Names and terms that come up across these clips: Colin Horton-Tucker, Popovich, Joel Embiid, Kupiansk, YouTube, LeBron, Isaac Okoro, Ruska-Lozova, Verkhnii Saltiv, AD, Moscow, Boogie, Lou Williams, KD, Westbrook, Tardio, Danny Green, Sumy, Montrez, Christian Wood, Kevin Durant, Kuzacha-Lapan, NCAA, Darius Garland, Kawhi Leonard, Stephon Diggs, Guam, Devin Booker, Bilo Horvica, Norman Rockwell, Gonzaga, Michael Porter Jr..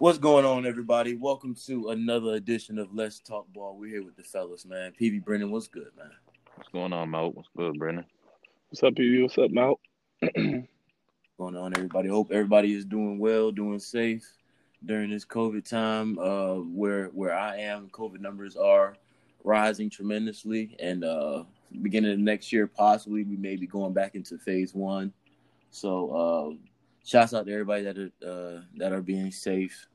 What's going on, everybody? Welcome to another edition of Let's Talk Ball. We're here with the fellas, man. PB Brennan, what's good, man? What's going on, Mount? What's good, Brennan? What's up, PB? What's up, Mount? What's going on, everybody? Hope everybody is doing well, doing safe during this COVID time. Where I am, COVID numbers are rising tremendously, and beginning of next year, possibly we may be going back into phase one. So, shouts out to everybody that are being safe.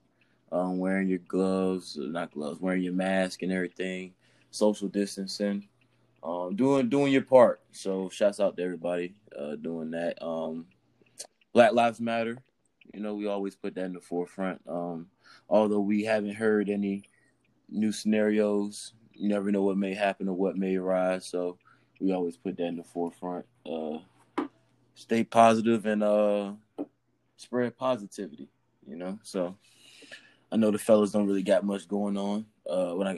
Wearing your gloves, not gloves, wearing your mask and everything, social distancing, doing your part. So shouts out to everybody doing that. Black Lives Matter, you know, we always put that in the forefront. Although we haven't heard any new scenarios, you never know what may happen or what may arise. So we always put that in the forefront. Stay positive and spread positivity, you know? So I know the fellas don't really got much going on when I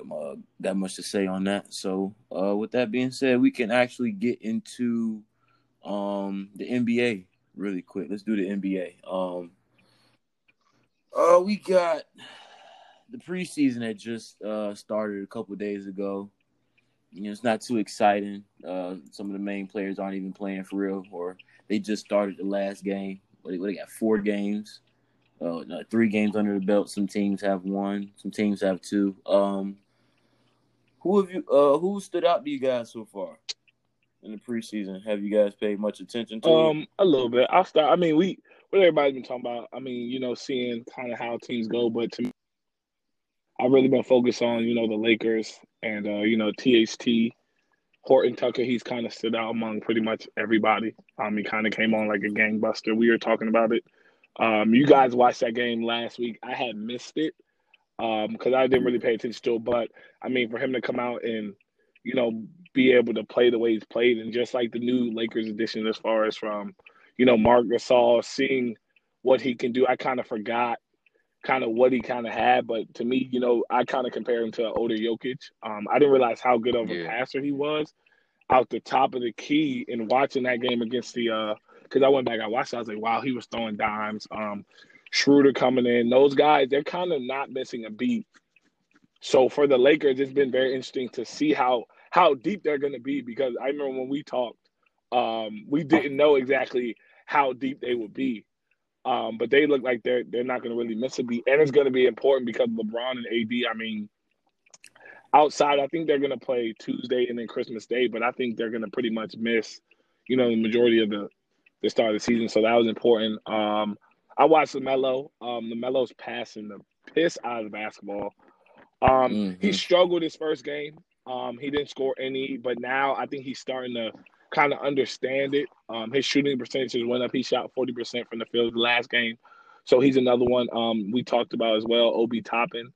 got much to say on that. So with that being said, we can actually get into the NBA really quick. Let's do the NBA. We got the preseason that just started a couple days ago. You know, it's not too exciting. Some of the main players aren't even playing for real, or they just started the last game. They got 4 games. No, 3 games under the belt. Some teams have 1. Some teams have 2. Who stood out to you guys so far in the preseason? Have you guys paid much attention to? A little bit. I'll start. I mean, what everybody's been talking about. I mean, you know, seeing kind of how teams go. But to me, I've really been focused on, you know, the Lakers and you know, THT, Horton-Tucker. He's kind of stood out among pretty much everybody. He kind of came on like a gangbuster. We were talking about it. You guys watched that game last week. I had missed it because I didn't really pay attention to it. But, I mean, for him to come out and, you know, be able to play the way he's played, and just like the new Lakers edition as far as from, you know, Marc Gasol, seeing what he can do. I kind of forgot kind of what he kind of had. But to me, you know, I kind of compare him to an older Jokic. I didn't realize how good of a passer he was out the top of the key, and watching that game against the because I went back, I watched it, I was like, wow, he was throwing dimes. Schroeder coming in. Those guys, they're kind of not missing a beat. So for the Lakers, it's been very interesting to see how deep they're going to be, because I remember when we talked, we didn't know exactly how deep they would be. But they look like they're not going to really miss a beat. And it's going to be important because LeBron and AD, I mean, outside, I think they're going to play Tuesday and then Christmas Day, but I think they're going to pretty much miss, you know, the majority of the start of the season. So that was important. I watched Lamelo. Lamelo's passing the piss out of the basketball. He struggled his first game. He didn't score any, but now I think he's starting to kind of understand it. His shooting percentages went up. He shot 40% from the field the last game. So he's another one we talked about as well, Obi Toppin,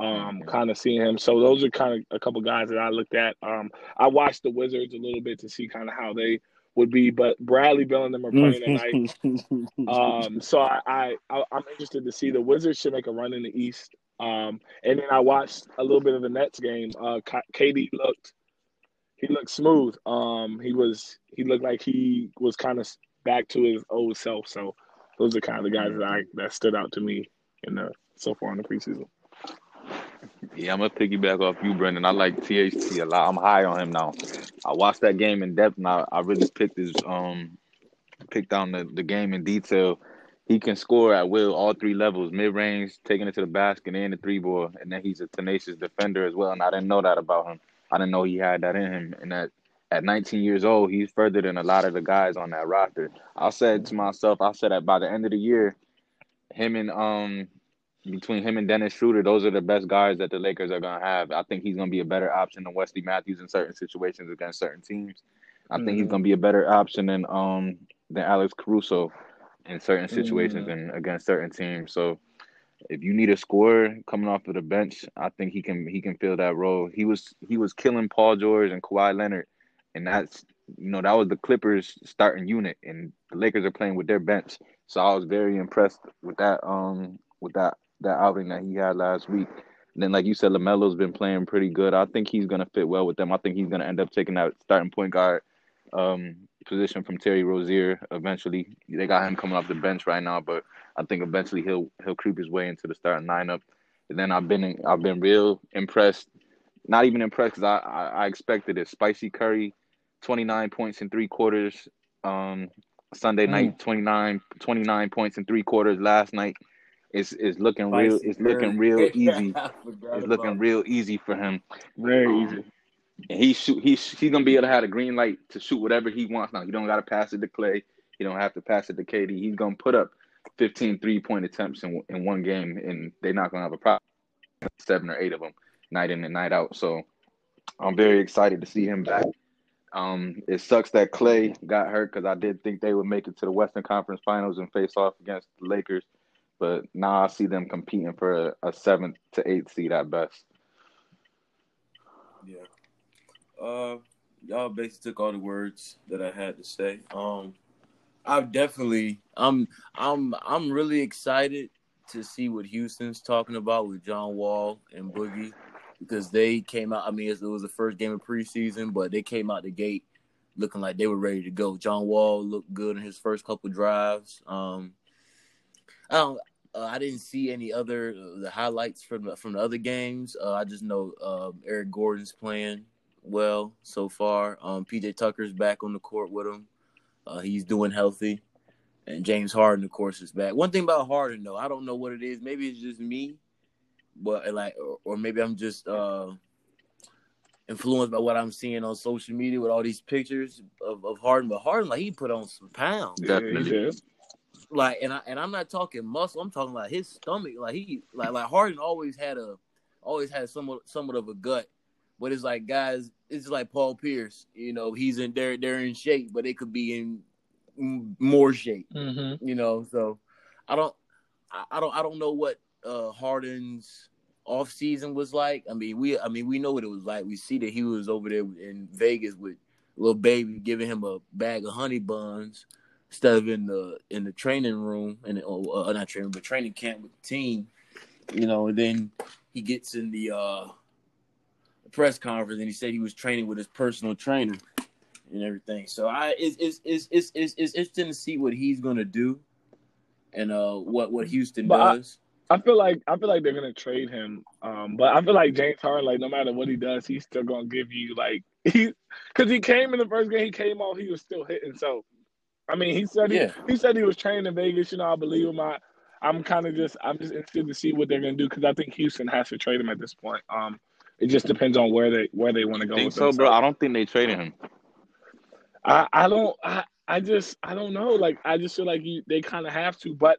kind of seeing him. So those are kind of a couple guys that I looked at. I watched the Wizards a little bit to see kind of how they would be, but Bradley Beal and them are playing tonight. So I'm interested to see. The Wizards should make a run in the East. And then I watched a little bit of the Nets game. KD looked smooth. He looked like he was kind of back to his old self. So those are kind of the guys that stood out to me so far in the preseason. Yeah, I'm going to piggyback off you, Brendan. I like THT a lot. I'm high on him now. I watched that game in depth, and I really picked down the game in detail. He can score at will, all 3 levels, mid-range, taking it to the basket, and the 3-ball. And then he's a tenacious defender as well, and I didn't know that about him. I didn't know he had that in him. And at 19 years old, he's further than a lot of the guys on that roster. I said that by the end of the year, between him and Dennis Schroeder, those are the best guys that the Lakers are going to have. I think he's going to be a better option than Wesley Matthews in certain situations against certain teams. I think he's going to be a better option than Alex Caruso in certain situations and against certain teams. So if you need a scorer coming off of the bench, I think he can fill that role. He was killing Paul George and Kawhi Leonard, and that's, you know, that was the Clippers starting unit, and the Lakers are playing with their bench. So I was very impressed with that that outing that he had last week. And then, like you said, LaMelo's been playing pretty good. I think he's going to fit well with them. I think he's going to end up taking that starting point guard position from Terry Rozier eventually. They got him coming off the bench right now, but I think eventually he'll creep his way into the starting lineup. And then I've been real impressed. Not even impressed because I expected it. Spicy Curry, 29 points in 3/4. Sunday night, 29 points in 3/4 last night. It's looking Spicy real. It's Curry. Looking real easy. It's looking real easy for him. Very easy. And he's gonna be able to have a green light to shoot whatever he wants now. He don't gotta pass it to Clay. He don't have to pass it to KD. He's gonna put up 15 3-point attempts in one game, and they're not gonna have a problem. 7 or 8 of them, night in and night out. So I'm very excited to see him back. It sucks that Clay got hurt because I did think they would make it to the Western Conference Finals and face off against the Lakers. But now I see them competing for a 7th to 8th seed at best. Yeah. Y'all basically took all the words that I had to say. I'm really excited to see what Houston's talking about with John Wall and Boogie, because they came out. I mean, it was the first game of preseason, but they came out the gate looking like they were ready to go. John Wall looked good in his first couple drives. I didn't see any other the highlights from the other games. I just know Eric Gordon's playing well so far. PJ Tucker's back on the court with him. He's doing healthy. And James Harden, of course, is back. One thing about Harden, though, I don't know what it is. Maybe it's just me, but or maybe I'm just influenced by what I'm seeing on social media with all these pictures of Harden. But Harden, he put on some pounds. Definitely. Yeah. And I'm not talking muscle. I'm talking his stomach. Harden always had somewhat of a gut. But it's guys, it's like Paul Pierce. You know, he's in there. They're in shape, but they could be in more shape. Mm-hmm. You know, so I don't know what Harden's off season was like. I mean we know what it was like. We see that he was over there in Vegas with little baby giving him a bag of honey buns instead of in the training room and not training but training camp with the team. You know, and then he gets in the press conference and he said he was training with his personal trainer and everything. So it's interesting to see what he's gonna do and what Houston does. I feel like they're gonna trade him. But I feel like James Harden, no matter what he does, he's still gonna give you because he came in the first game, he came off, he was still hitting. So I mean, he said he was training in Vegas. You know, I believe him. I'm just interested to see what they're gonna do because I think Houston has to trade him at this point. It just depends on where they want to go. Bro, I don't think they traded him. I don't know. I just feel they kind of have to. But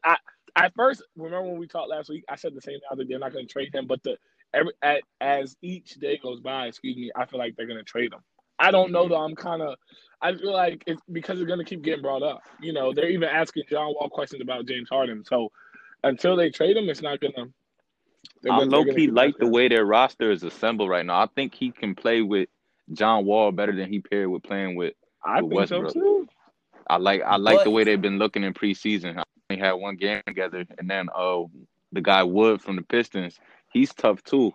at first, remember when we talked last week, I said the same thing. They're not going to trade him. But as each day goes by, I feel like they're going to trade him. I don't know, though. I feel like it's because they're going to keep getting brought up. You know, they're even asking John Wall questions about James Harden. So until they trade him, it's not going to. I low-key like the way their roster is assembled right now. I think he can play with John Wall better than he paired with playing with. I think so too. I like the way they've been looking in preseason. I only had one game together, and then the guy Wood from the Pistons, he's tough too.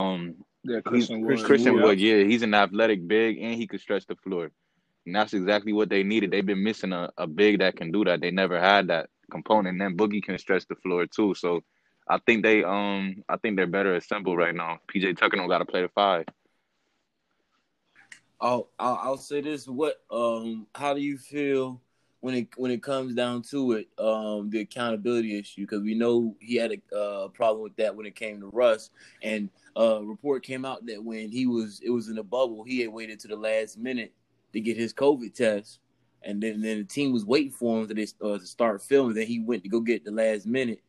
Yeah, Christian Wood, yeah, he's an athletic big, and he could stretch the floor, and that's exactly what they needed. They've been missing a big that can do that. They never had that component. And then Boogie can stretch the floor too. So I think they're better assembled right now. PJ Tucker don't got to play the 5. I'll say this: how do you feel when it comes down to it, the accountability issue? Because we know he had a problem with that when it came to Russ, and a report came out that when it was in a bubble, he had waited to the last minute to get his COVID test, and then the team was waiting for him to start filming. Then he went to go get the last minute,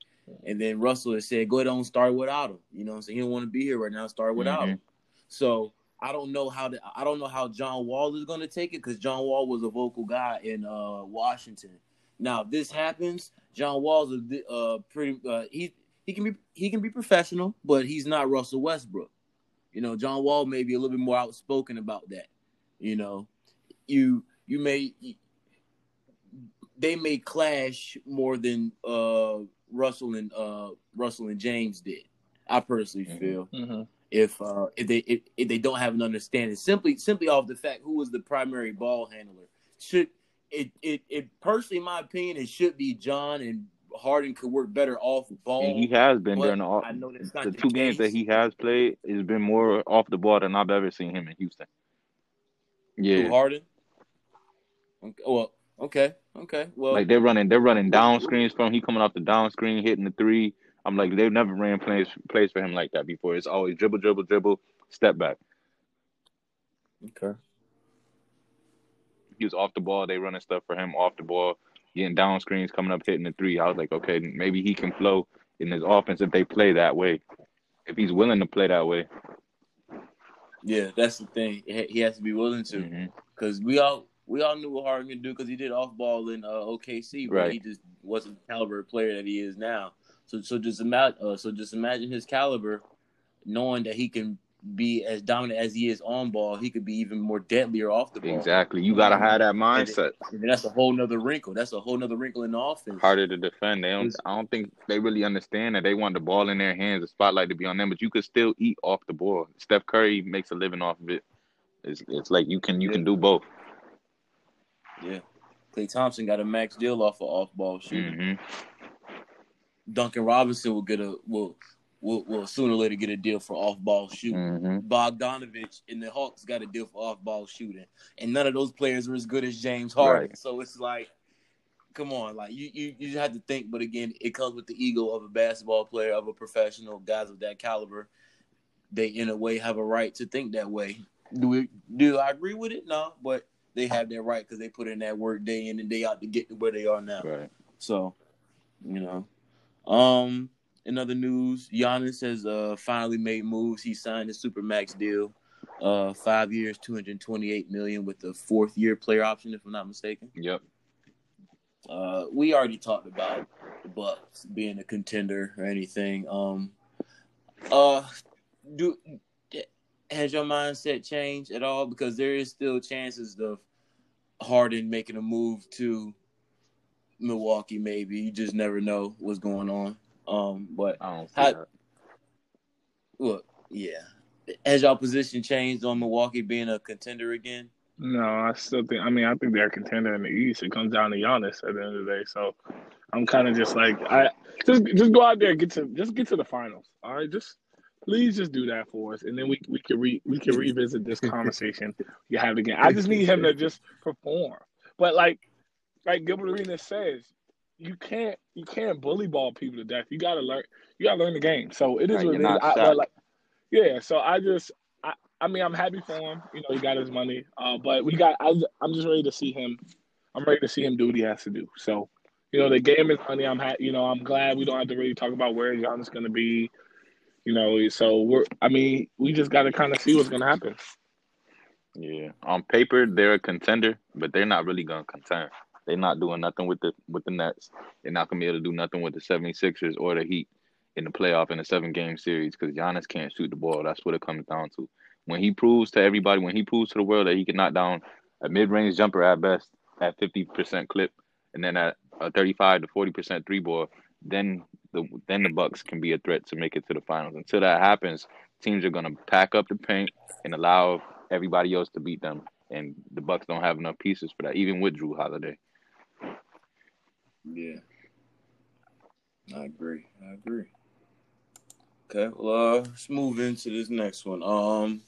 and then Russell had said, "Go ahead on, start without him." You know what I'm saying? He don't want to be here right now. Start without him. So. I don't know how John Wall is going to take it because John Wall was a vocal guy in Washington. Now, if this happens, John Wall's he can be professional, but he's not Russell Westbrook. You know, John Wall may be a little bit more outspoken about that. You know, they may clash more than Russell and James did. I personally feel. Mm-hmm. If they don't have an understanding, simply off the fact who was the primary ball handler, should it personally, in my opinion, it should be John, and Harden could work better off the ball. And he has been during the 2 games that he has played. It's been more off the ball than I've ever seen him in Houston. Yeah, Harden. Okay, well, okay. Well, like they're running down screens from him. He coming off the down screen, hitting the 3. I'm like, they've never ran plays for him like that before. It's always dribble, step back. Okay. He was off the ball. They running stuff for him off the ball, getting down screens, coming up, hitting the 3. I was like, okay, maybe he can flow in his offense if they play that way, if he's willing to play that way. Yeah, that's the thing. He has to be willing to, because we all knew what Harden could do because he did off ball in OKC, but right. He just wasn't the caliber of player that he is now. So just imagine his caliber, knowing that he can be as dominant as he is on ball. He could be even more deadlier off the ball. Exactly. You got to have that mindset. And that's a whole nother wrinkle. That's a whole nother wrinkle in the offense. Harder to defend. I don't think they really understand that they want the ball in their hands, the spotlight to be on them, but you could still eat off the ball. Steph Curry makes a living off of it. It's like you can do both. Yeah. Klay Thompson got a max deal off of off-ball shooting. Mm-hmm. Duncan Robinson will sooner or later get a deal for off-ball shooting. Mm-hmm. Bogdanovich and the Hawks got a deal for off-ball shooting, and none of those players are as good as James Harden. Right. So it's like, come on, like you just have to think. But again, it comes with the ego of a basketball player, of a professional, guys of that caliber. They in a way have a right to think that way. Do I agree with it? No, but they have their right because they put in that work day in and day out to get to where they are now. Right. So, you know, in other news, Giannis has finally made moves. He signed a supermax deal, 5 years, $228 million, with the 4th-year player option, if I'm not mistaken. Yep. We already talked about the Bucks being a contender or anything. Has your mindset changed at all? Because there is still chances of Harden making a move to Milwaukee. Maybe you just never know what's going on. But I don't see that. Look, yeah. Has y'all position changed on Milwaukee being a contender again? No, I still think. I mean, I think they're a contender in the East. It comes down to Giannis at the end of the day. So I'm kind of just like, I just go out there and get to the finals. All right, just please just do that for us, and then we can revisit this conversation you have again. I just need him to just perform. But like Gilbert Arenas says, You can't bully ball people to death. You gotta learn the game. So it is what it is. So I mean I'm happy for him. You know, he got his money. I'm just ready to see him. I'm ready to see him do what he has to do. So, you know, the game is money. I'm glad we don't have to really talk about where Giannis gonna be. You know, so we just gotta kinda see what's gonna happen. Yeah. On paper they're a contender, but they're not really gonna contend. They're not doing nothing with the Nets. They're not going to be able to do nothing with the 76ers or the Heat in the playoff in a 7-game series because Giannis can't shoot the ball. That's what it comes down to. When he proves to everybody, when he proves to the world that he can knock down a mid-range jumper at best at 50% clip and then at a 35 to 40% three-ball, then the Bucks can be a threat to make it to the finals. Until that happens, teams are going to pack up the paint and allow everybody else to beat them. And the Bucks don't have enough pieces for that, even with Drew Holiday. Yeah, I agree. Okay, well, let's move into this next one.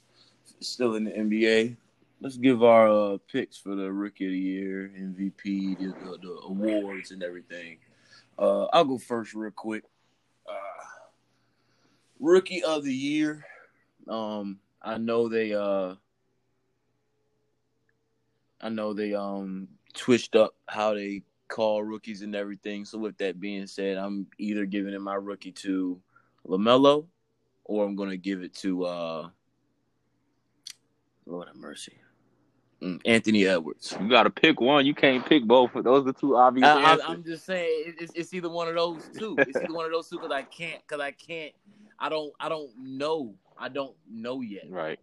Still in the NBA. Let's give our picks for the Rookie of the Year, MVP, the awards, and everything. I'll go first real quick. Rookie of the Year. I know they twitched up how they call rookies and everything. So with that being said, I'm either giving it my rookie to LaMelo or I'm going to give it to Lord have mercy, Anthony Edwards. You got to pick one. You can't pick both. Those are the two obvious answers. I'm just saying it's either one of those two. It's either one of those two because I can't. I don't know. I don't know yet. Right.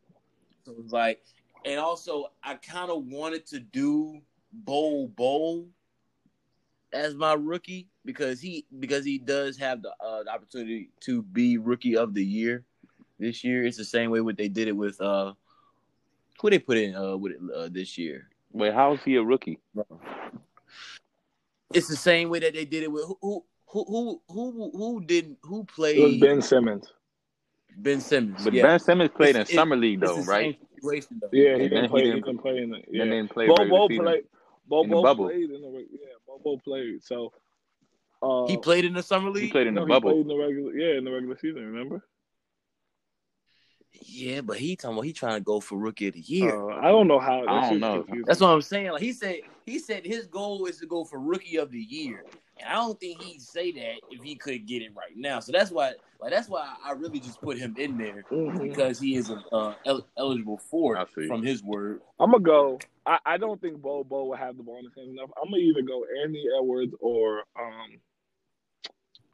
So it's like, and also I kind of wanted to do Bol Bol as my rookie because he does have the opportunity to be Rookie of the Year this year. It's the same way what they did it with who they put in with it this year. Wait, how is he a rookie? It's the same way that they did it with who played? It was Ben Simmons. Ben Simmons, but yeah. Ben Simmons played in summer league though, right? Though. Yeah, he didn't play. He didn't play in the. Yeah. And then played. Bol Bol played. So he played in the summer league. He played in the bubble. He played in the regular. Yeah, in the regular season. Remember? Yeah, but he trying to go for rookie of the year. I don't know how. I don't know. That's what I'm saying. Like he said his goal is to go for rookie of the year. And I don't think he'd say that if he could get it right now. So that's why, I really just put him in there because he is eligible for it from his word. I'm gonna go. I don't think Bol Bol will have the ball in his hands enough. I'm gonna either go Anthony Edwards or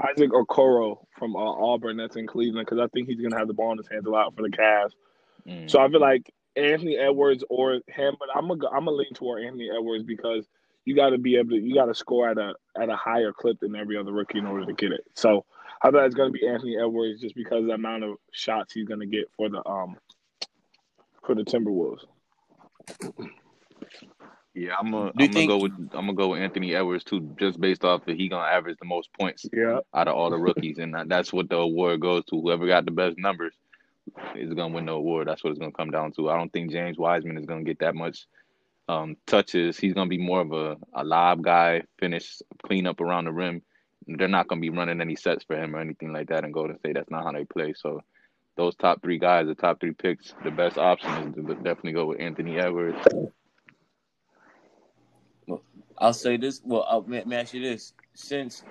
Isaac Okoro from Auburn. That's in Cleveland because I think he's gonna have the ball in his hands a lot for the Cavs. Mm. So I feel like Anthony Edwards or him, but I'm gonna lean toward Anthony Edwards because. You got to be able to. You got to score at a higher clip than every other rookie in order to get it. So I thought it's going to be Anthony Edwards just because of the amount of shots he's going to get for the Timberwolves. Yeah, I'm gonna go with Anthony Edwards too, just based off that he gonna average the most points out of all the rookies, and that's what the award goes to. Whoever got the best numbers is gonna win the award. That's what it's gonna come down to. I don't think James Wiseman is gonna get that much. Touches. He's gonna be more of a lob guy, finish, clean up around the rim. They're not gonna be running any sets for him or anything like that in Golden State. That's not how they play. So those top three guys, the top three picks, the best option is to definitely go with Anthony Edwards. Well, I'll say this. Well, I'll ask you this: since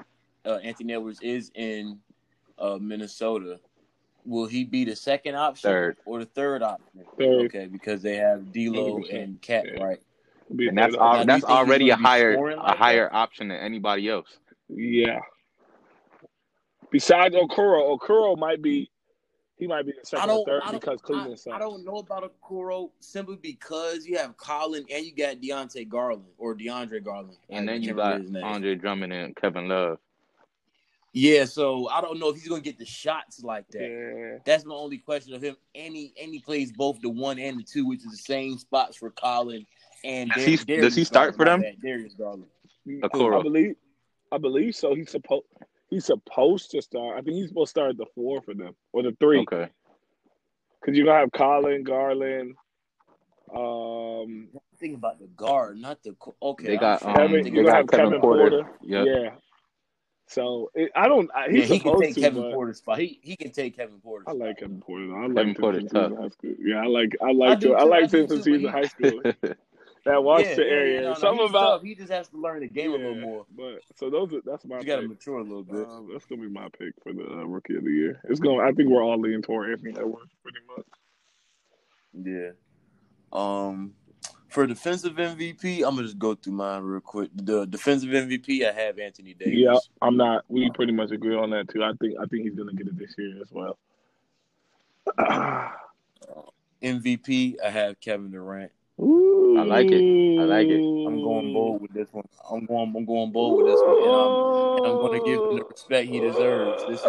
Anthony Edwards is in Minnesota, will he be the second option or the third option? Third. Okay, because they have D'Lo and Cat, right? And that's already a higher option than anybody else. Yeah. Besides Okoro might be the second or third because Cleveland sucks. I don't know about Okoro simply because you have Colin and you got DeAndre Garland. And then you got Andre Drummond and Kevin Love. Yeah, so I don't know if he's gonna get the shots like that. Yeah. That's my only question of him. And he plays both the 1 and the 2, which is the same spots for Colin. And does he start for them? Darius Garland. I believe so. He's supposed to start. I think he's supposed to start at the 4 for them or the 3. Okay. Because you're gonna have Colin, Garland. I'm thinking about the guard, not the. Okay. They got Kevin Porter. Yep. Yeah. So he can take Kevin Porter's spot. He can take Kevin Porter's spot. I like Kevin Porter. Though. I like Kevin Porter tough. High school. Yeah, I liked him since he was in high school. That Washington area. Something about tough. He just has to learn the game a little more. But so that's my. You got to mature a little bit. That's gonna be my pick for the rookie of the year. I think we're all leaning toward Anthony Edwards pretty much. Yeah. For defensive MVP, I'm gonna just go through mine real quick. The defensive MVP, I have Anthony Davis. Yeah, I'm not. We pretty much agree on that too. I think he's gonna get it this year as well. MVP, I have Kevin Durant. Ooh. I like it. I'm going bold with this one. I'm going bold with this one. And I'm going to give him the respect he deserves.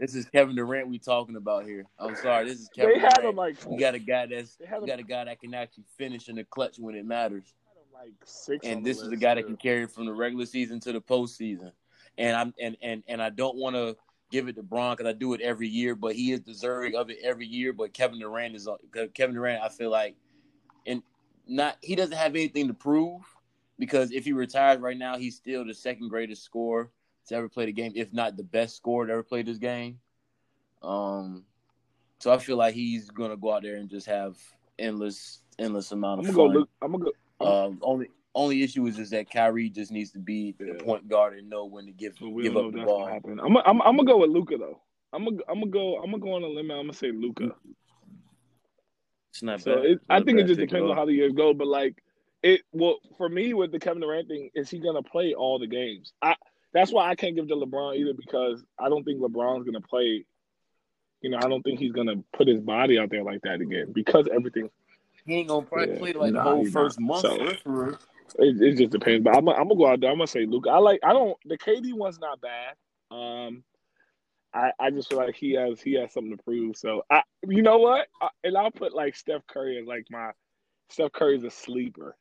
This is Kevin Durant we talking about here. I'm sorry, this is Kevin Durant. You got a guy that can actually finish in the clutch when it matters. And this is a guy that can carry it from the regular season to the postseason. And I don't want to give it to Bron because I do it every year, but he is deserving of it every year. But Kevin Durant, I feel like. And he doesn't have anything to prove because if he retires right now, he's still the second greatest scorer to ever play the game, if not the best scorer to ever play this game. So I feel like he's gonna go out there and just have endless amount of fun. Only issue is just that Kyrie just needs to be the point guard and know when to give up the ball. I'm gonna go with Luca though. I'm gonna go on a limb. I'm gonna say Luca. It's not so bad. I think it just depends on how the years go. But for me with the Kevin Durant thing, is he gonna play all the games? That's why I can't give to LeBron either because I don't think LeBron's gonna play. You know, I don't think he's gonna put his body out there like that again because everything. He ain't gonna probably play the whole first month. So, it just depends. But I'm gonna go out there. I'm gonna say Luka. The KD one's not bad. I just feel like he has something to prove. So you know what? I'll put Steph Curry as my Steph Curry's a sleeper.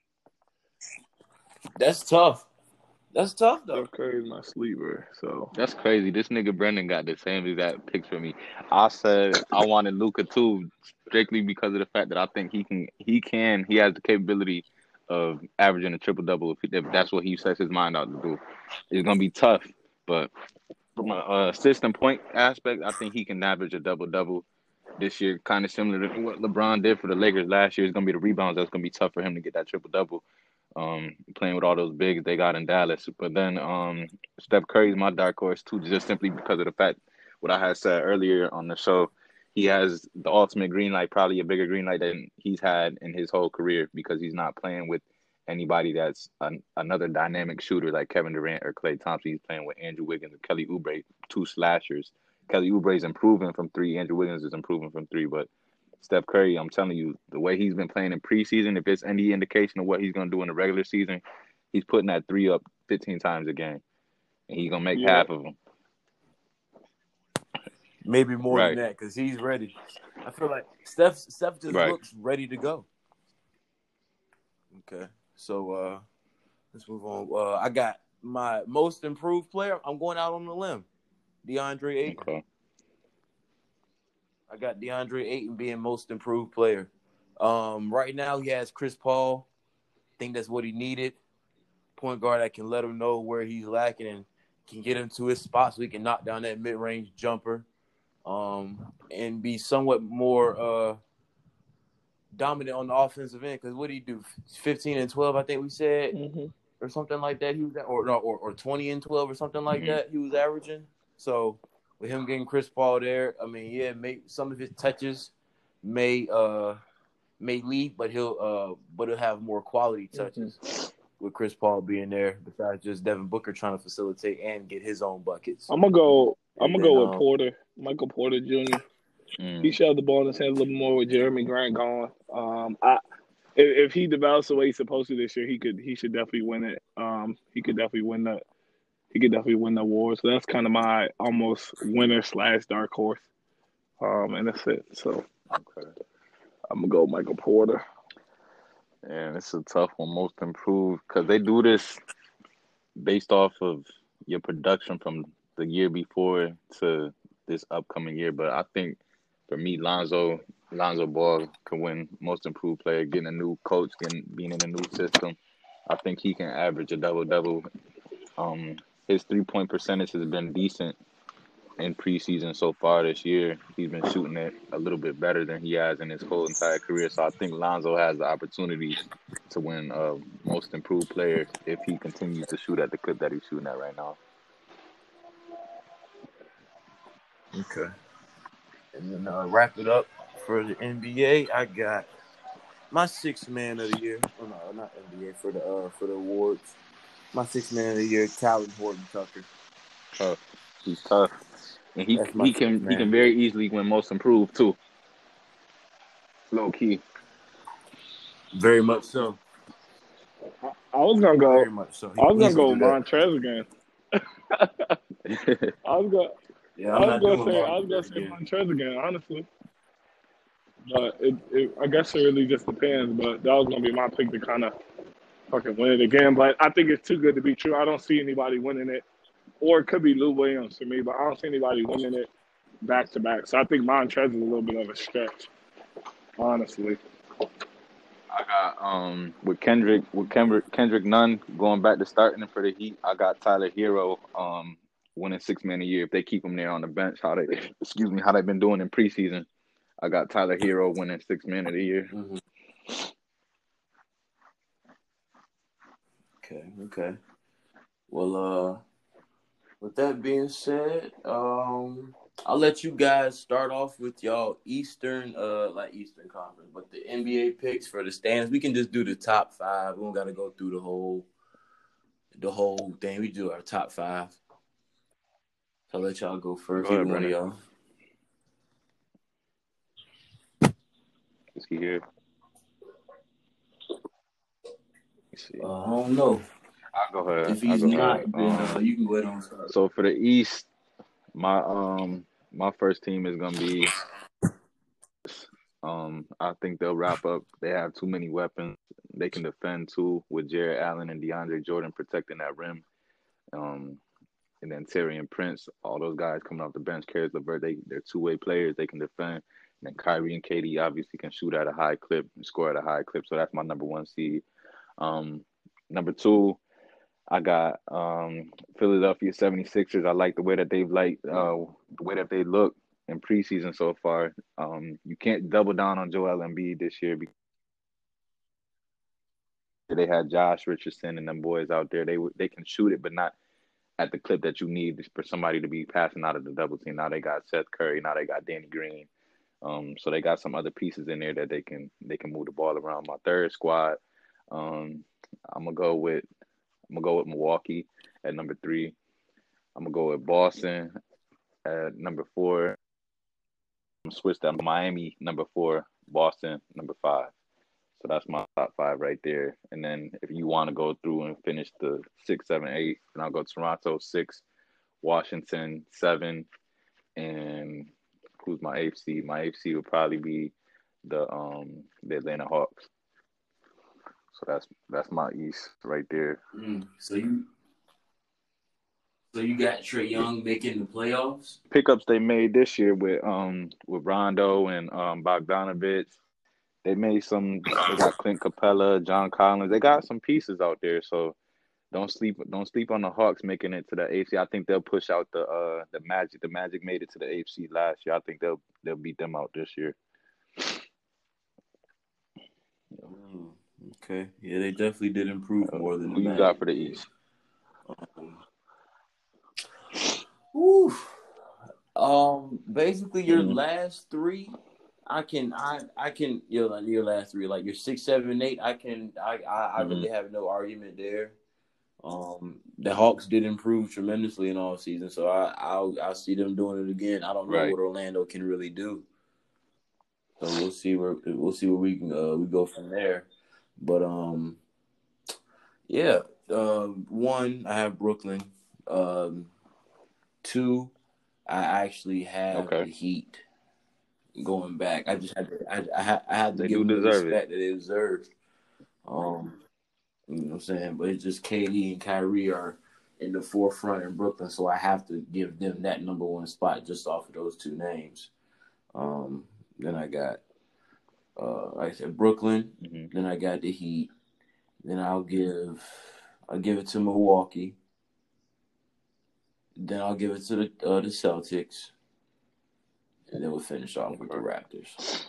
That's tough. That's tough, though. Steph Curry's my sleeper, so. That's crazy. This nigga Brendan got the same exact picks for me. I said I wanted Luca, too, strictly because of the fact that I think he has the capability of averaging a triple-double if that's what he sets his mind out to do. It's going to be tough, but from a system point aspect, I think he can average a double-double this year, kind of similar to what LeBron did for the Lakers last year. It's going to be the rebounds that's going to be tough for him to get that triple-double. Playing with all those bigs they got in Dallas. But then Steph Curry's my dark horse too, just simply because of the fact what I had said earlier on the show. He has the ultimate green light, probably a bigger green light than he's had in his whole career because he's not playing with anybody that's another dynamic shooter like Kevin Durant or Klay Thompson. He's playing with Andrew Wiggins and Kelly Oubre, two slashers. Kelly Oubre's improving from three. Andrew Wiggins is improving from three, but Steph Curry, I'm telling you, the way he's been playing in preseason, if it's any indication of what he's going to do in the regular season, he's putting that three up 15 times a game, and he's going to make half of them. Maybe more than that because he's ready. I feel like Steph just looks ready to go. Okay, so let's move on. I got my most improved player. I'm going out on the limb, DeAndre Ayton. Okay. I got DeAndre Ayton being most improved player. Right now, he has Chris Paul. I think that's what he needed. Point guard that can let him know where he's lacking and can get him to his spot so he can knock down that mid-range jumper and be somewhat more dominant on the offensive end. Because what did he do? 15 and 12, I think we said, or something like that. He was or 20 and 12 or something like that he was averaging. So with him getting Chris Paul there, I mean, yeah, some of his touches may lead, but he'll have more quality touches with Chris Paul being there. Besides just Devin Booker trying to facilitate and get his own buckets. I'm gonna go with Porter, Michael Porter Jr. He shoved the ball in his hands a little more with Jeremy Grant gone. If he develops the way he's supposed to this year, he should definitely win it. He could definitely win that. He could definitely win the award. So that's kind of my almost winner / dark horse. And that's it. So I'm going to go Michael Porter. And it's a tough one, most improved, because they do this based off of your production from the year before to this upcoming year. But I think, for me, Lonzo Ball can win most improved player, getting a new coach, being in a new system. I think he can average a double-double. His three-point percentage has been decent in preseason so far this year. He's been shooting it a little bit better than he has in his whole entire career. So I think Lonzo has the opportunity to win most improved player if he continues to shoot at the clip that he's shooting at right now. Okay. And then wrap it up for the NBA. I got my sixth man of the year. Oh, no, not NBA, for the awards. My sixth man of the year, Colin Horton-Tucker. Tough. He's tough. And he can very easily win most improved, too. Low key. Very much so. I was going to go. Very much so. Montrez again. I was going to say Montrez again, honestly. But I guess it really just depends. But that was going to be my pick to kind of fucking win it again, but I think it's too good to be true. I don't see anybody winning it, or it could be Lou Williams for me, but I don't see anybody winning it back to back. So I think Montrez is a little bit of a stretch, honestly. I got with Kendrick Nunn going back to starting for the Heat. I got Tyler Hero winning six man a year if they keep him there on the bench. How they've been doing in preseason. I got Tyler Hero winning six man of the year. Mm-hmm. Okay. Well, with that being said, I'll let you guys start off with y'all Eastern Conference, but the NBA picks for the standings. We can just do the top five. We don't got to go through the whole thing. We do our top five. So I'll let y'all go first. Go ahead, one of y'all. Let's get here. I don't know. I'll go ahead. If he's not, then you can go ahead on start. So for the East, my first team is gonna be I think they'll wrap up. They have too many weapons. They can defend, too, with Jared Allen and DeAndre Jordan protecting that rim. And then Terry and Prince, all those guys coming off the bench, Caris LeVert, they're two-way players. They can defend. And then Kyrie and KD obviously can shoot at a high clip and score at a high clip. So that's my number one seed. Number two, I got Philadelphia 76ers. I like the way that they've liked the way that they look in preseason so far. You can't double down on Joel Embiid this year because they had Josh Richardson and them boys out there. They can shoot it, but not at the clip that you need for somebody to be passing out of the double team. Now they got Seth Curry. Now they got Danny Green. So they got some other pieces in there that they can move the ball around. My third squad, I'm gonna go with Milwaukee at number 3. I'm gonna go with Boston at number 4. I'm switched to Miami number 4, Boston number 5. So that's my top 5 right there. And then if you want to go through and finish the 6, 7, 8, then I'll go Toronto 6, Washington 7, and who's my eighth seed? My eighth seed would probably be the Atlanta Hawks. So that's my East right there. So you got Trae Young making the playoffs? Pickups they made this year with Rondo and Bogdanovich. They got Clint Capella, John Collins. They got some pieces out there, so don't sleep on the Hawks making it to the AFC. I think they'll push out the Magic. The Magic made it to the AFC last year. I think they'll beat them out this year. Oh, okay, yeah, they definitely did improve more than who the you Magic. Got for the East. Basically your last three. I can your last three, like your 6, 7, 8. I really have no argument there. The Hawks did improve tremendously in all season, so I'll see them doing it again. I don't know what Orlando can really do, so we'll see where we can we go from there. But one, I have Brooklyn. 2, I actually have the Heat. Going back, I had to give them the respect that they deserved. You know what I'm saying? But it's just KD and Kyrie are in the forefront in Brooklyn, so I have to give them that number one spot just off of those two names. Then I got, like I said, Brooklyn. Mm-hmm. Then I got the Heat. Then I'll give it to Milwaukee. Then I'll give it to the Celtics. And then we'll finish off with the Raptors.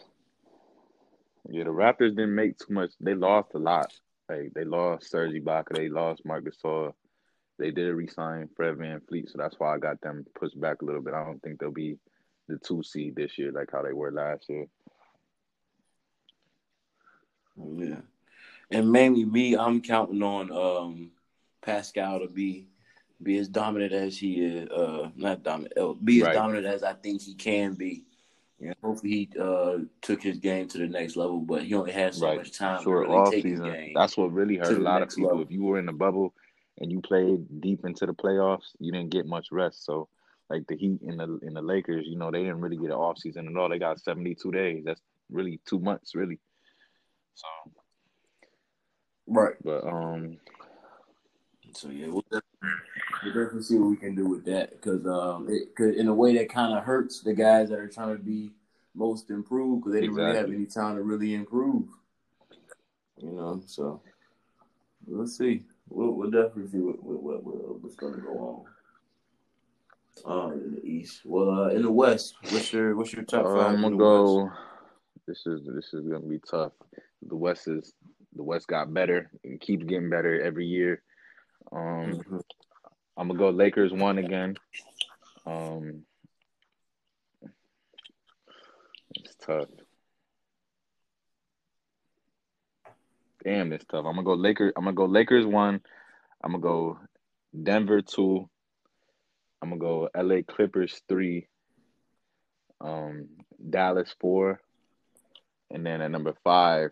Yeah, the Raptors didn't make too much. They lost a lot. Like, they lost Serge Ibaka. They lost Marc Gasol. They did re-sign Fred VanVleet, so that's why I got them pushed back a little bit. I don't think they'll be the 2 seed this year like how they were last year. Yeah. And mainly me, I'm counting on Pascal to be as dominant as he is, as dominant as I think he can be. And hopefully he took his game to the next level, but he only has so much time to really take his game. That's what really hurt a lot of people. Level. If you were in the bubble and you played deep into the playoffs, you didn't get much rest. So, like the Heat and the Lakers, they didn't really get an off season at all. They got 72 days. That's really 2 months, really. So, right, but So yeah, we'll definitely see what we can do with that because it could, in a way, that kind of hurts the guys that are trying to be most improved because they didn't really have any time to really improve. So we'll see. We'll definitely see what's going to go on in the East. Well, in the West, what's your top 5? I'm gonna go. West? This is gonna be tough. The West got better and keeps getting better every year. I'm gonna go Lakers 1 again. It's tough. Damn, it's tough. I'm gonna go Lakers 1. I'm gonna go Denver 2. I'm gonna go LA Clippers 3. Dallas 4, and then at number 5,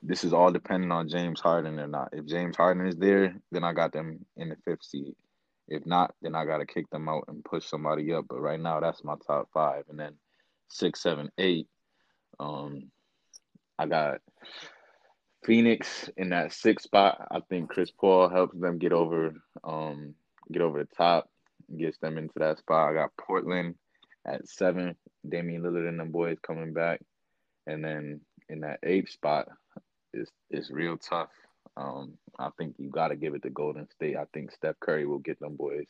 this is all depending on James Harden or not. If James Harden is there, then I got them in the 5th seed. If not, then I got to kick them out and push somebody up. But right now, that's my top 5. And then 6, 7, 8. I got Phoenix in that sixth spot. I think Chris Paul helps them get over the top, gets them into that spot. I got Portland at 7. Damian Lillard and them boys coming back. And then in that 8th spot, it's real tough. I think you got to give it to Golden State. I think Steph Curry will get them boys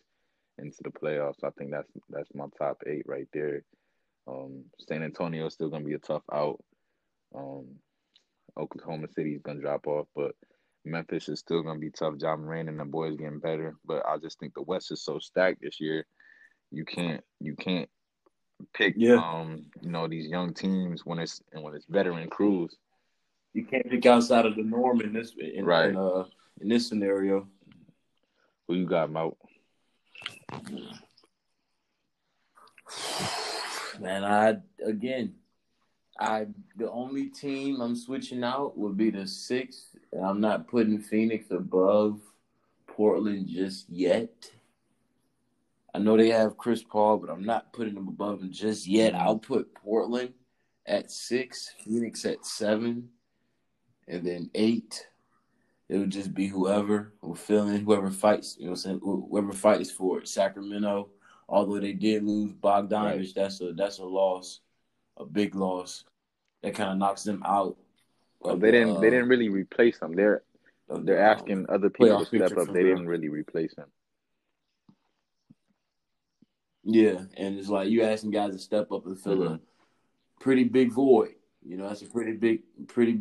into the playoffs. I think that's my top 8 right there. San Antonio is still going to be a tough out. Oklahoma City is going to drop off, but Memphis is still going to be tough. John Moran and the boys getting better, but I just think the West is so stacked this year. You can't pick these young teams when it's veteran crews. You can't pick outside of the norm in this scenario. Who you got, Mo? Man, the only team I'm switching out would be the 6th, and I'm not putting Phoenix above Portland just yet. I know they have Chris Paul, but I'm not putting them above him just yet. I'll put Portland at 6, Phoenix at 7, and then 8. It would just be whoever will fill in, whoever fights. You know what I'm saying? Whoever fights for it. Sacramento, although they did lose Bogdanovich, right. That's a loss. A big loss that kind of knocks them out. Well, they didn't really replace him. They're asking other people to step up. They didn't really replace him. Yeah, and it's like you asking guys to step up and fill a pretty big void. You know, that's a pretty big player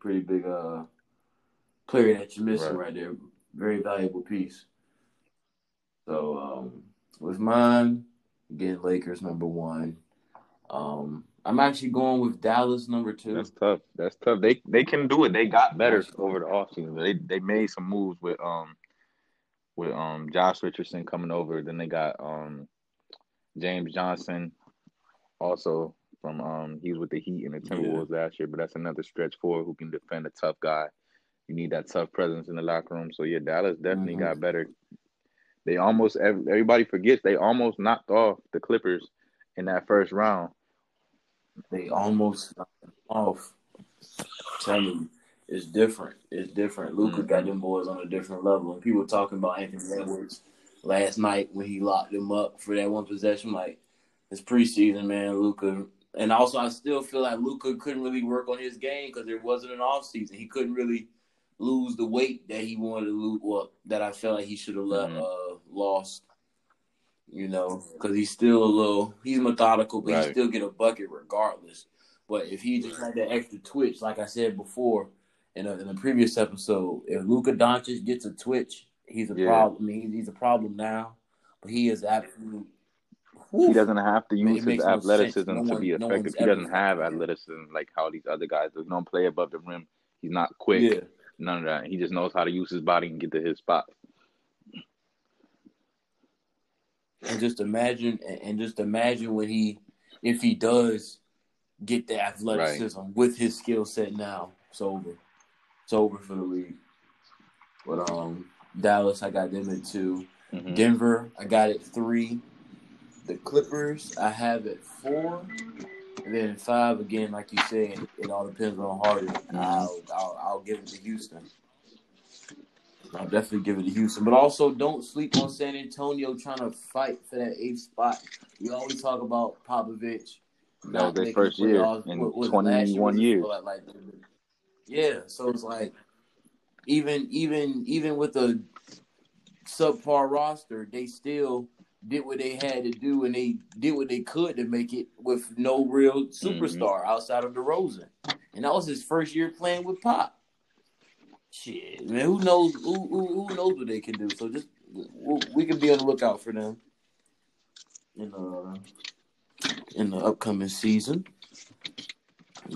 that you're missing right there. Very valuable piece. So with mine, again, Lakers number 1. I'm actually going with Dallas number 2. That's tough. They can do it. They got better over the offseason. They made some moves with Josh Richardson coming over. Then they got James Johnson also from he was with the Heat and the Timberwolves last year. But that's another stretch forward who can defend a tough guy. You need that tough presence in the locker room. So yeah, Dallas definitely got better. They almost everybody forgets they almost knocked off the Clippers in that first round. They almost knocked them off. I'm telling you, it's different. Luca got them boys on a different level. And people talking about Anthony Edwards last night when he locked them up for that one possession. Like, it's preseason, man, Luca. And also, I still feel like Luca couldn't really work on his game because there wasn't an offseason. He couldn't really lose the weight that he wanted to lose, well, that I felt like he should have lost. You know, because he's still he's methodical, but he still get a bucket regardless. But if he just had that extra twitch, like I said before in a previous episode, if Luka Doncic gets a twitch, he's a problem. I mean, he's a problem now, but he is absolute. He doesn't have to use his athleticism to be effective. He doesn't have athleticism like how these other guys do. He don't play above the rim. He's not quick. Yeah. None of that. He just knows how to use his body and get to his spot. And just imagine when if he does get the athleticism with his skill set now, it's over for the league. But Dallas, I got them at 2. Denver, I got it 3. The Clippers, I have it 4. And then 5 again, like you said, it all depends on Harden. I'll give it to Houston. I'll definitely give it to Houston. But also, don't sleep on San Antonio trying to fight for that 8th spot. We always talk about Popovich. That was their first year in 21 years. Yeah, so it's like even with a subpar roster, they still did what they had to do, and they did what they could to make it with no real superstar outside of DeRozan. And that was his first year playing with Pop. Shit, man, who knows? Who knows what they can do? So just we can be on the lookout for them in the upcoming season.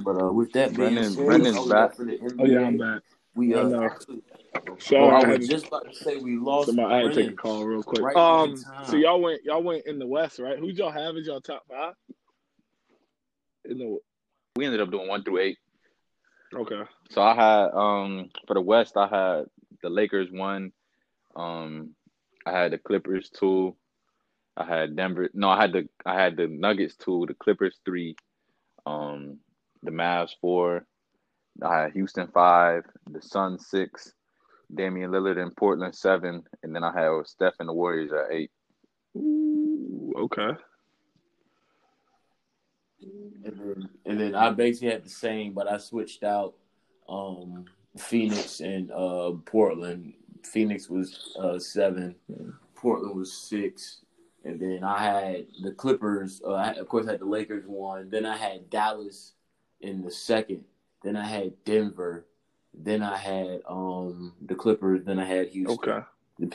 But with that being said, Brennan's back. Oh yeah, I'm back. We I was just about to say we lost. Somebody, I had to take a call real quick. Right so y'all went in the West, right? Who y'all have as y'all top 5? We ended up doing 1 through 8. Okay. So I had for the West, I had the Lakers 1, I had the Clippers 2, I had the Nuggets 2, the Clippers 3, the Mavs 4, I had Houston 5, the Suns 6, Damian Lillard in Portland 7, and then I had Steph and the Warriors at 8. Ooh, okay. And then I basically had the same, but I switched out Phoenix and Portland. Phoenix was 7, Portland was 6, and then I had the Clippers. I had the Lakers 1. Then I had Dallas in the 2nd. Then I had Denver. Then I had the Clippers. Then I had Houston. Okay,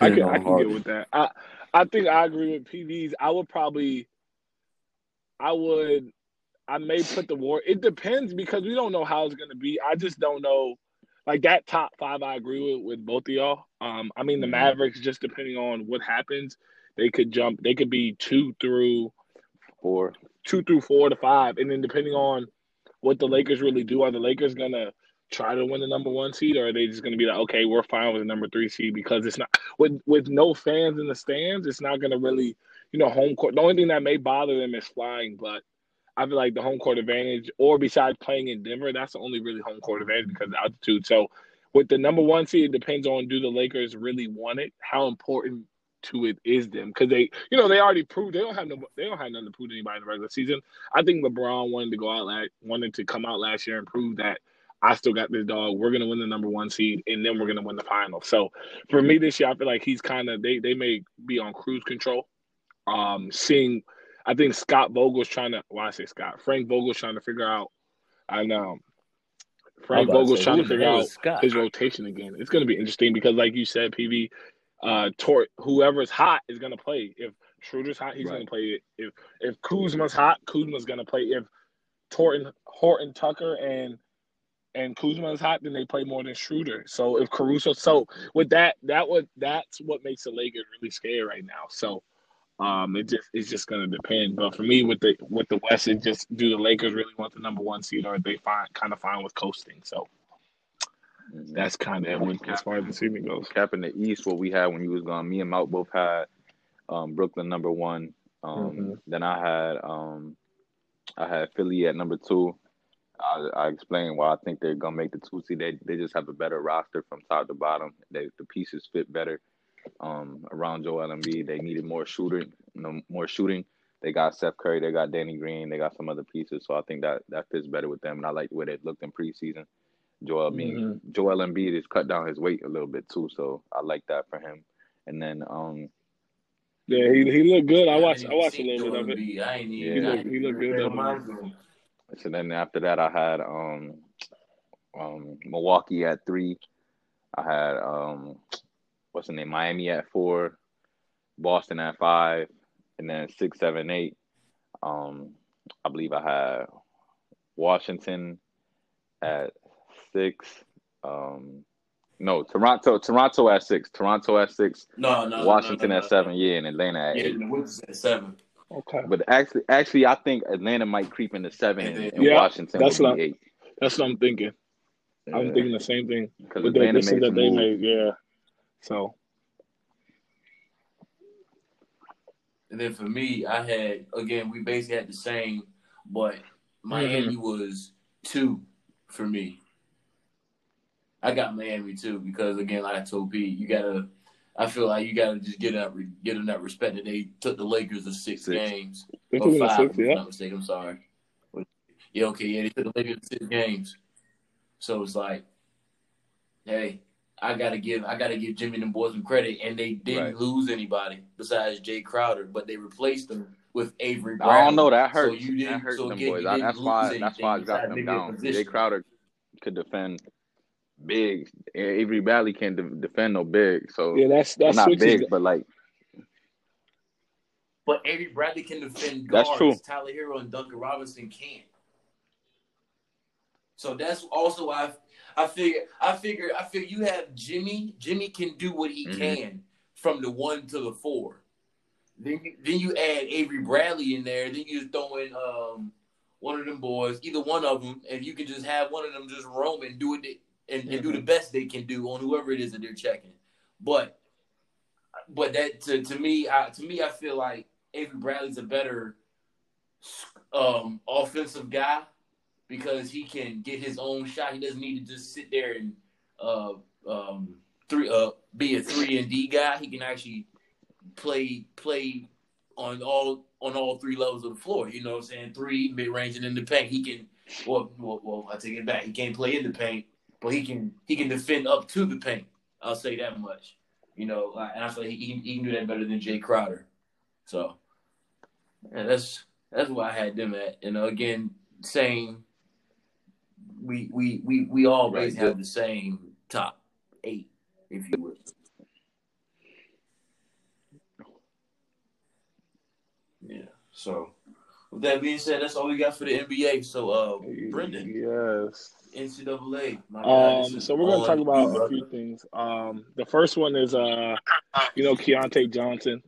I can get with that. I think I agree with PVs. I may put the war. It depends because we don't know how it's going to be. I just don't know. Like, that top 5 I agree with both of y'all. I mean, the Mavericks, just depending on what happens, they could jump. They could be 2 through 4 to 5. And then depending on what the Lakers really do, are the Lakers going to try to win the number 1 seed, or are they just going to be like, okay, we're fine with the number 3 seed because it's not – with no fans in the stands, it's not going to really – you know, home court – the only thing that may bother them is flying, but – I feel like the home court advantage, or besides playing in Denver, that's the only really home court advantage because of altitude. So with the number 1 seed, it depends on do the Lakers really want it, how important to it is them, because they, you know, they already proved they don't have nothing to prove to anybody in the regular season. I think LeBron wanted to come out last year and prove that I still got this dog. We're gonna win the number 1 seed, and then we're gonna win the final. So for me this year, I feel like he's kind of they may be on cruise control, seeing. I think Frank Vogel's trying to figure out. I know. Frank Vogel's trying to figure out his rotation again. It's going to be interesting because, like you said, PV, whoever's hot is going to play. If Schroeder's hot, he's going to play it. If Kuzma's hot, Kuzma's going to play. If Horton-Tucker and Kuzma is hot, then they play more than Schroeder. So if Caruso, that's what makes the Lakers really scared right now. So. It's just gonna depend. But for me, with the West, it just do the Lakers really want the number 1 seed, or are they fine with coasting? So that's kind of as far as the season goes. Capping the East, what we had when you was gone, me and Mount both had Brooklyn number 1. Then I had Philly at number 2. I explained why I think they're gonna make the 2 seed. They just have a better roster from top to bottom. The pieces fit better. Around Joel Embiid, they needed more shooting. They got Steph Curry, they got Danny Green, they got some other pieces. So I think that fits better with them. And I like the way they looked in preseason. Joel Embiid has cut down his weight a little bit too, so I like that for him. And then, yeah, he looked good. I watched a little bit of it. He looked good. So then after that, I had Milwaukee at 3. I had what's the name? Miami at 4, Boston at 5, and then 6, 7, 8. I believe I had Washington at 6. Toronto at 6. No. Washington at 7. Yeah, and Atlanta at 8. Yeah, Wizards at 7. Okay. But actually, I think Atlanta might creep into 7, and Washington will be 8. That's what I'm thinking. Yeah. I'm thinking the same thing because Atlanta made that they made. Yeah. So, and then for me, I had we basically had the same, but Miami was 2 for me. I got Miami 2 because again, like I told P, I feel like you gotta just get in that respect that they took the Lakers to 6 games. They took 5, if I'm not mistaken. I'm sorry. They took the Lakers to 6 games. So it's like, hey. I gotta give Jimmy and them boys some credit, and they didn't lose anybody besides Jay Crowder, but they replaced them with Avery Brown. I don't know, that hurt. So you didn't hurt them boys. That's why I dropped them down. Jay Crowder could defend big. Avery Bradley can't defend no big. So yeah, that's not big, but like. But Avery Bradley can defend guards. That's true. Tyler Hero and Duncan Robinson can't. So that's also why I figure you have Jimmy. Jimmy can do what he can from the 1 to the 4. Then you add Avery Bradley in there. Then you just throw in one of them boys, either one of them, and you can just have one of them just roam and do it and do the best they can do on whoever it is that they're checking. But that to me I feel like Avery Bradley's a better offensive guy because he can get his own shot. He doesn't need to just sit there and be a 3-and-D guy. He can actually play on all three levels of the floor. You know what I'm saying? Three, mid-range, and in the paint. He can. Well, I take it back. He can't play in the paint, but he can defend up to the paint. I'll say that much. You know, and I feel like he can do that better than Jay Crowder. So, yeah, that's where I had them at. You know, again, saying we always have the same top eight, if you will. Yeah. So, with that being said, that's all we got for the NBA. So, Brendan. Yes. NCAA. My God, so we're going to talk about a few things. The first one is, Keontae Johnson.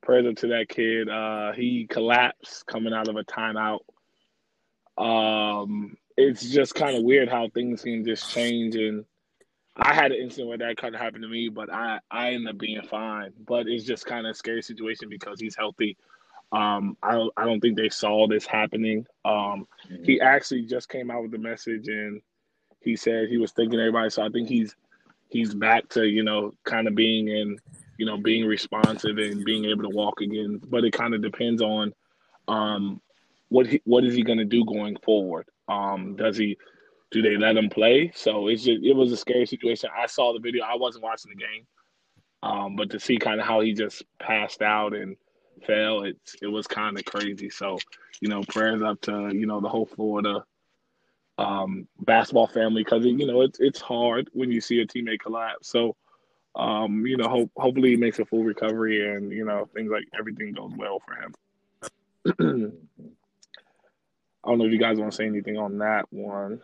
Praise up to that kid. He collapsed coming out of a timeout. It's just kind of weird how things can just change. And I had an incident where that kind of happened to me, but I ended up being fine. But it's just kind of a scary situation because he's healthy. I don't think they saw this happening. He actually just came out with a message, and he said he was thanking everybody. So I think he's back to, kind of being in, being responsive and being able to walk again. But it kind of depends on what is he going to do going forward? Do they let him play? So it was a scary situation. I saw the video. I wasn't watching the game, but to see kind of how he just passed out and fell, it was kind of crazy. So, prayers up to, the whole Florida basketball family, because, it's hard when you see a teammate collapse. So, hopefully he makes a full recovery and, things like everything goes well for him. I don't know if you guys want to say anything on that one.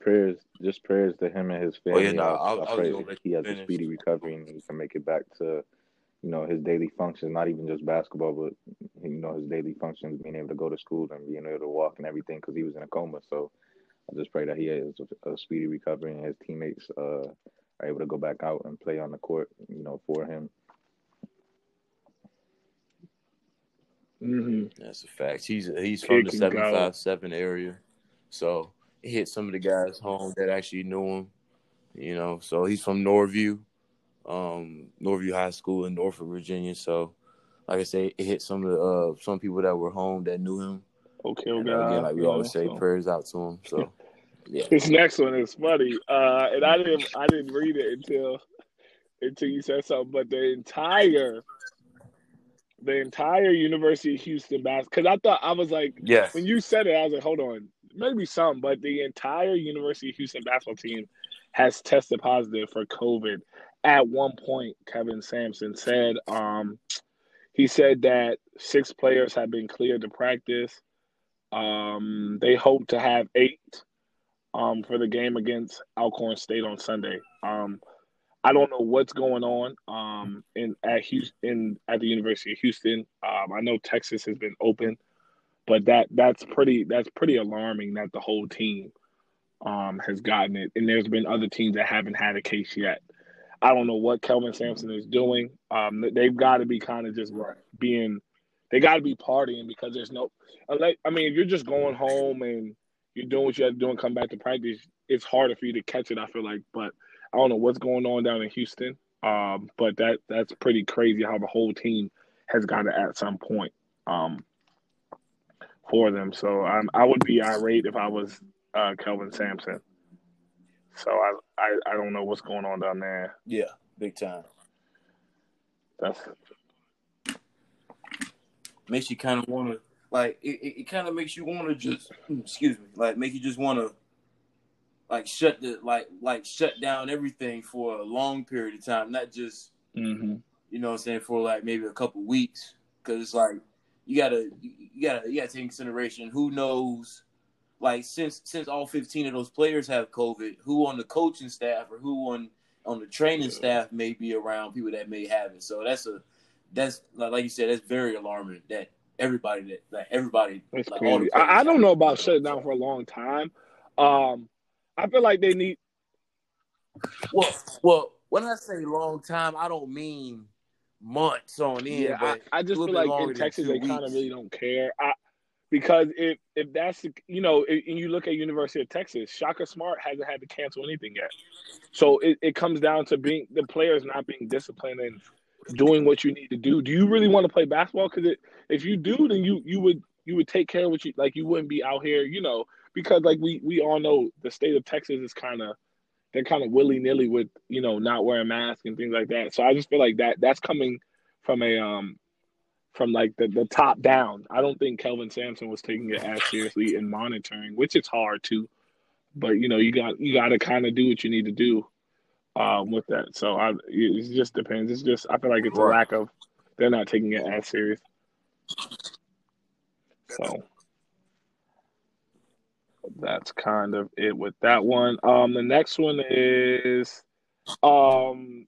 Prayers to him and his family. Oh, yeah, I pray that he has a speedy recovery and he can make it back to his daily functions, not even just basketball, but, his daily functions, being able to go to school and being able to walk and everything, because he was in a coma. So I just pray that he has a speedy recovery and his teammates are able to go back out and play on the court, for him. Mm-hmm. That's a fact. He's from the 757 area. So he hit some of the guys home that actually knew him, So he's from Norview. Norview High School in Norfolk, Virginia. So, like I say, it hit some of the some people that were home that knew him. Okay, and, again, like we always say, prayers out to him. So, yeah. This next one is funny, and I didn't read it until you said something. But the entire University of Houston basketball, because I thought, I was like, yes. When you said it, I was like, hold on, maybe some, but the entire University of Houston basketball team has tested positive for COVID. At one point, Kevin Sampson said, he said that 6 players have been cleared to practice. They hope to have 8 for the game against Alcorn State on Sunday. I don't know what's going on at the University of Houston. I know Texas has been open, but that's pretty alarming that the whole team has gotten it, and there's been other teams that haven't had a case yet. I don't know what Kelvin Sampson is doing. They've got to be kind of just they got to be partying, because there's no, if you're just going home and you're doing what you have to do and come back to practice, it's harder for you to catch it, I feel like. But I don't know what's going on down in Houston. But that's pretty crazy how the whole team has got it at some point for them. So I would be irate if I was Kelvin Sampson. So I don't know what's going on down there. Yeah, big time. That's it. Makes you kind of want to, like, it kind of makes you want to just, excuse me, like, make you just want to, like, shut down everything for a long period of time, not just, for, like, maybe a couple weeks. Because it's like, you gotta take into consideration who knows. Like, since all 15 of those players have COVID, who on the coaching staff or who on the training staff may be around people that may have it. So that's like you said, that's very alarming that everybody. That's like, all the players, I don't know about shutting down for a long time. I feel like they need. Well, when I say long time, I don't mean months on end. Yeah, but I just feel like in Texas they kind of really don't care. I Because if that's, you know, and you look at University of Texas, Shaka Smart hasn't had to cancel anything yet. So it comes down to being the players not being disciplined and doing what you need to do. Do you really want to play basketball? Because if you do, then you would take care of what you – like you wouldn't be out here, you know, because like we all know the state of Texas is kind of – they're kind of willy-nilly with, you know, not wearing masks and things like that. So I just feel like that's coming from a from like the top down. I don't think Kelvin Sampson was taking it as seriously in monitoring, which it's hard to, but you know, you got to kind of do what you need to do with that. So it just depends. It's just, I feel like it's a lack of, they're not taking it as serious. So that's kind of it with that one. The next one is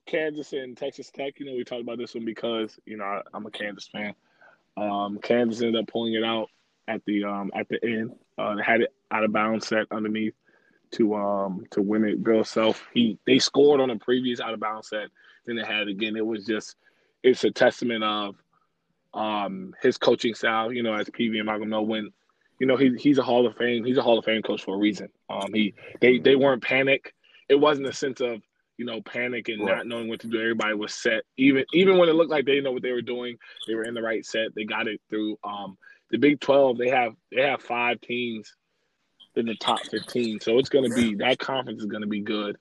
Kansas and Texas Tech. You know, we talked about this one because, you know, I'm a Kansas fan. Kansas ended up pulling it out at the end. They had it out of bounds set underneath to win it. Bill Self, they scored on a previous out of bounds set, then they had it again. It was just, it's a testament of his coaching style. You know, as PV and Malcolm know, when you know he's a Hall of Fame coach for a reason. They weren't panic. It wasn't a sense of, you know, panic and not knowing what to do. Everybody was set. Even when it looked like they didn't know what they were doing, they were in the right set. They got it through. The Big 12, they have 5 teams in the top 15. So it's going to be – that conference is going to be good.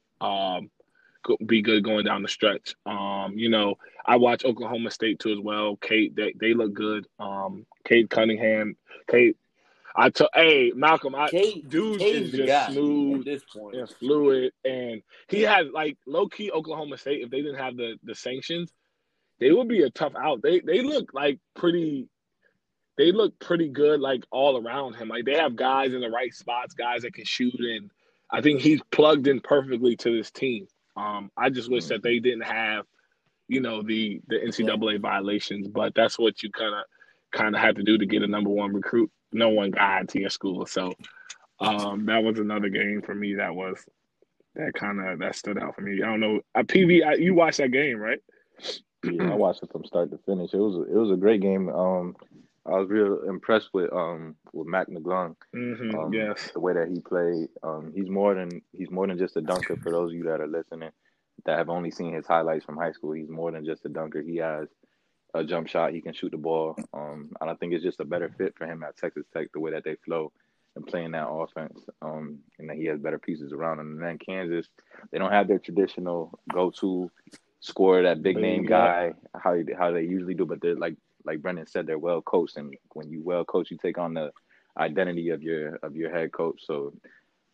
Be good going down the stretch. You know, I watch Oklahoma State too as well. Kate, they look good. Cade Cunningham, Kate. Hey, Malcolm, dude is just smooth at this point and fluid. And he had, like, low-key Oklahoma State, if they didn't have the sanctions, they would be a tough out. They look pretty good, like, all around him. Like, they have guys in the right spots, guys that can shoot. And I think he's plugged in perfectly to this team. I just wish that they didn't have, you know, the NCAA violations. But that's what you kind of have to do to get a number one recruit. No one got to your school. So that was another game for me that stood out for me. I don't know. PV, you watched that game, right? Yeah, I watched it from start to finish. It was a great game. I was real impressed with Mac McClung. Mm-hmm, yes. The way that he played. He's more than just a dunker. For those of you that are listening that have only seen his highlights from high school, he's more than just a dunker. He has a jump shot. He can shoot the ball. And I think it's just a better fit for him at Texas Tech, the way that they flow and playing that offense. And that he has better pieces around him. And then Kansas, they don't have their traditional go-to scorer, that big-name guy, how they usually do. But they're like Brendan said, they're well coached. And when you well coach, you take on the identity of your head coach. So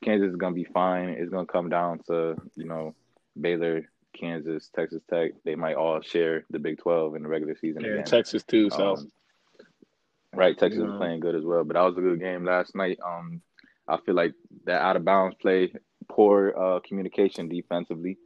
Kansas is gonna be fine. It's gonna come down to, you know, Baylor, Kansas, Texas Tech. They might all share the Big 12 in the regular season. Yeah, again. Texas too. So right, Texas is playing good as well. But that was a good game last night. I feel like that out of bounds play, poor communication defensively.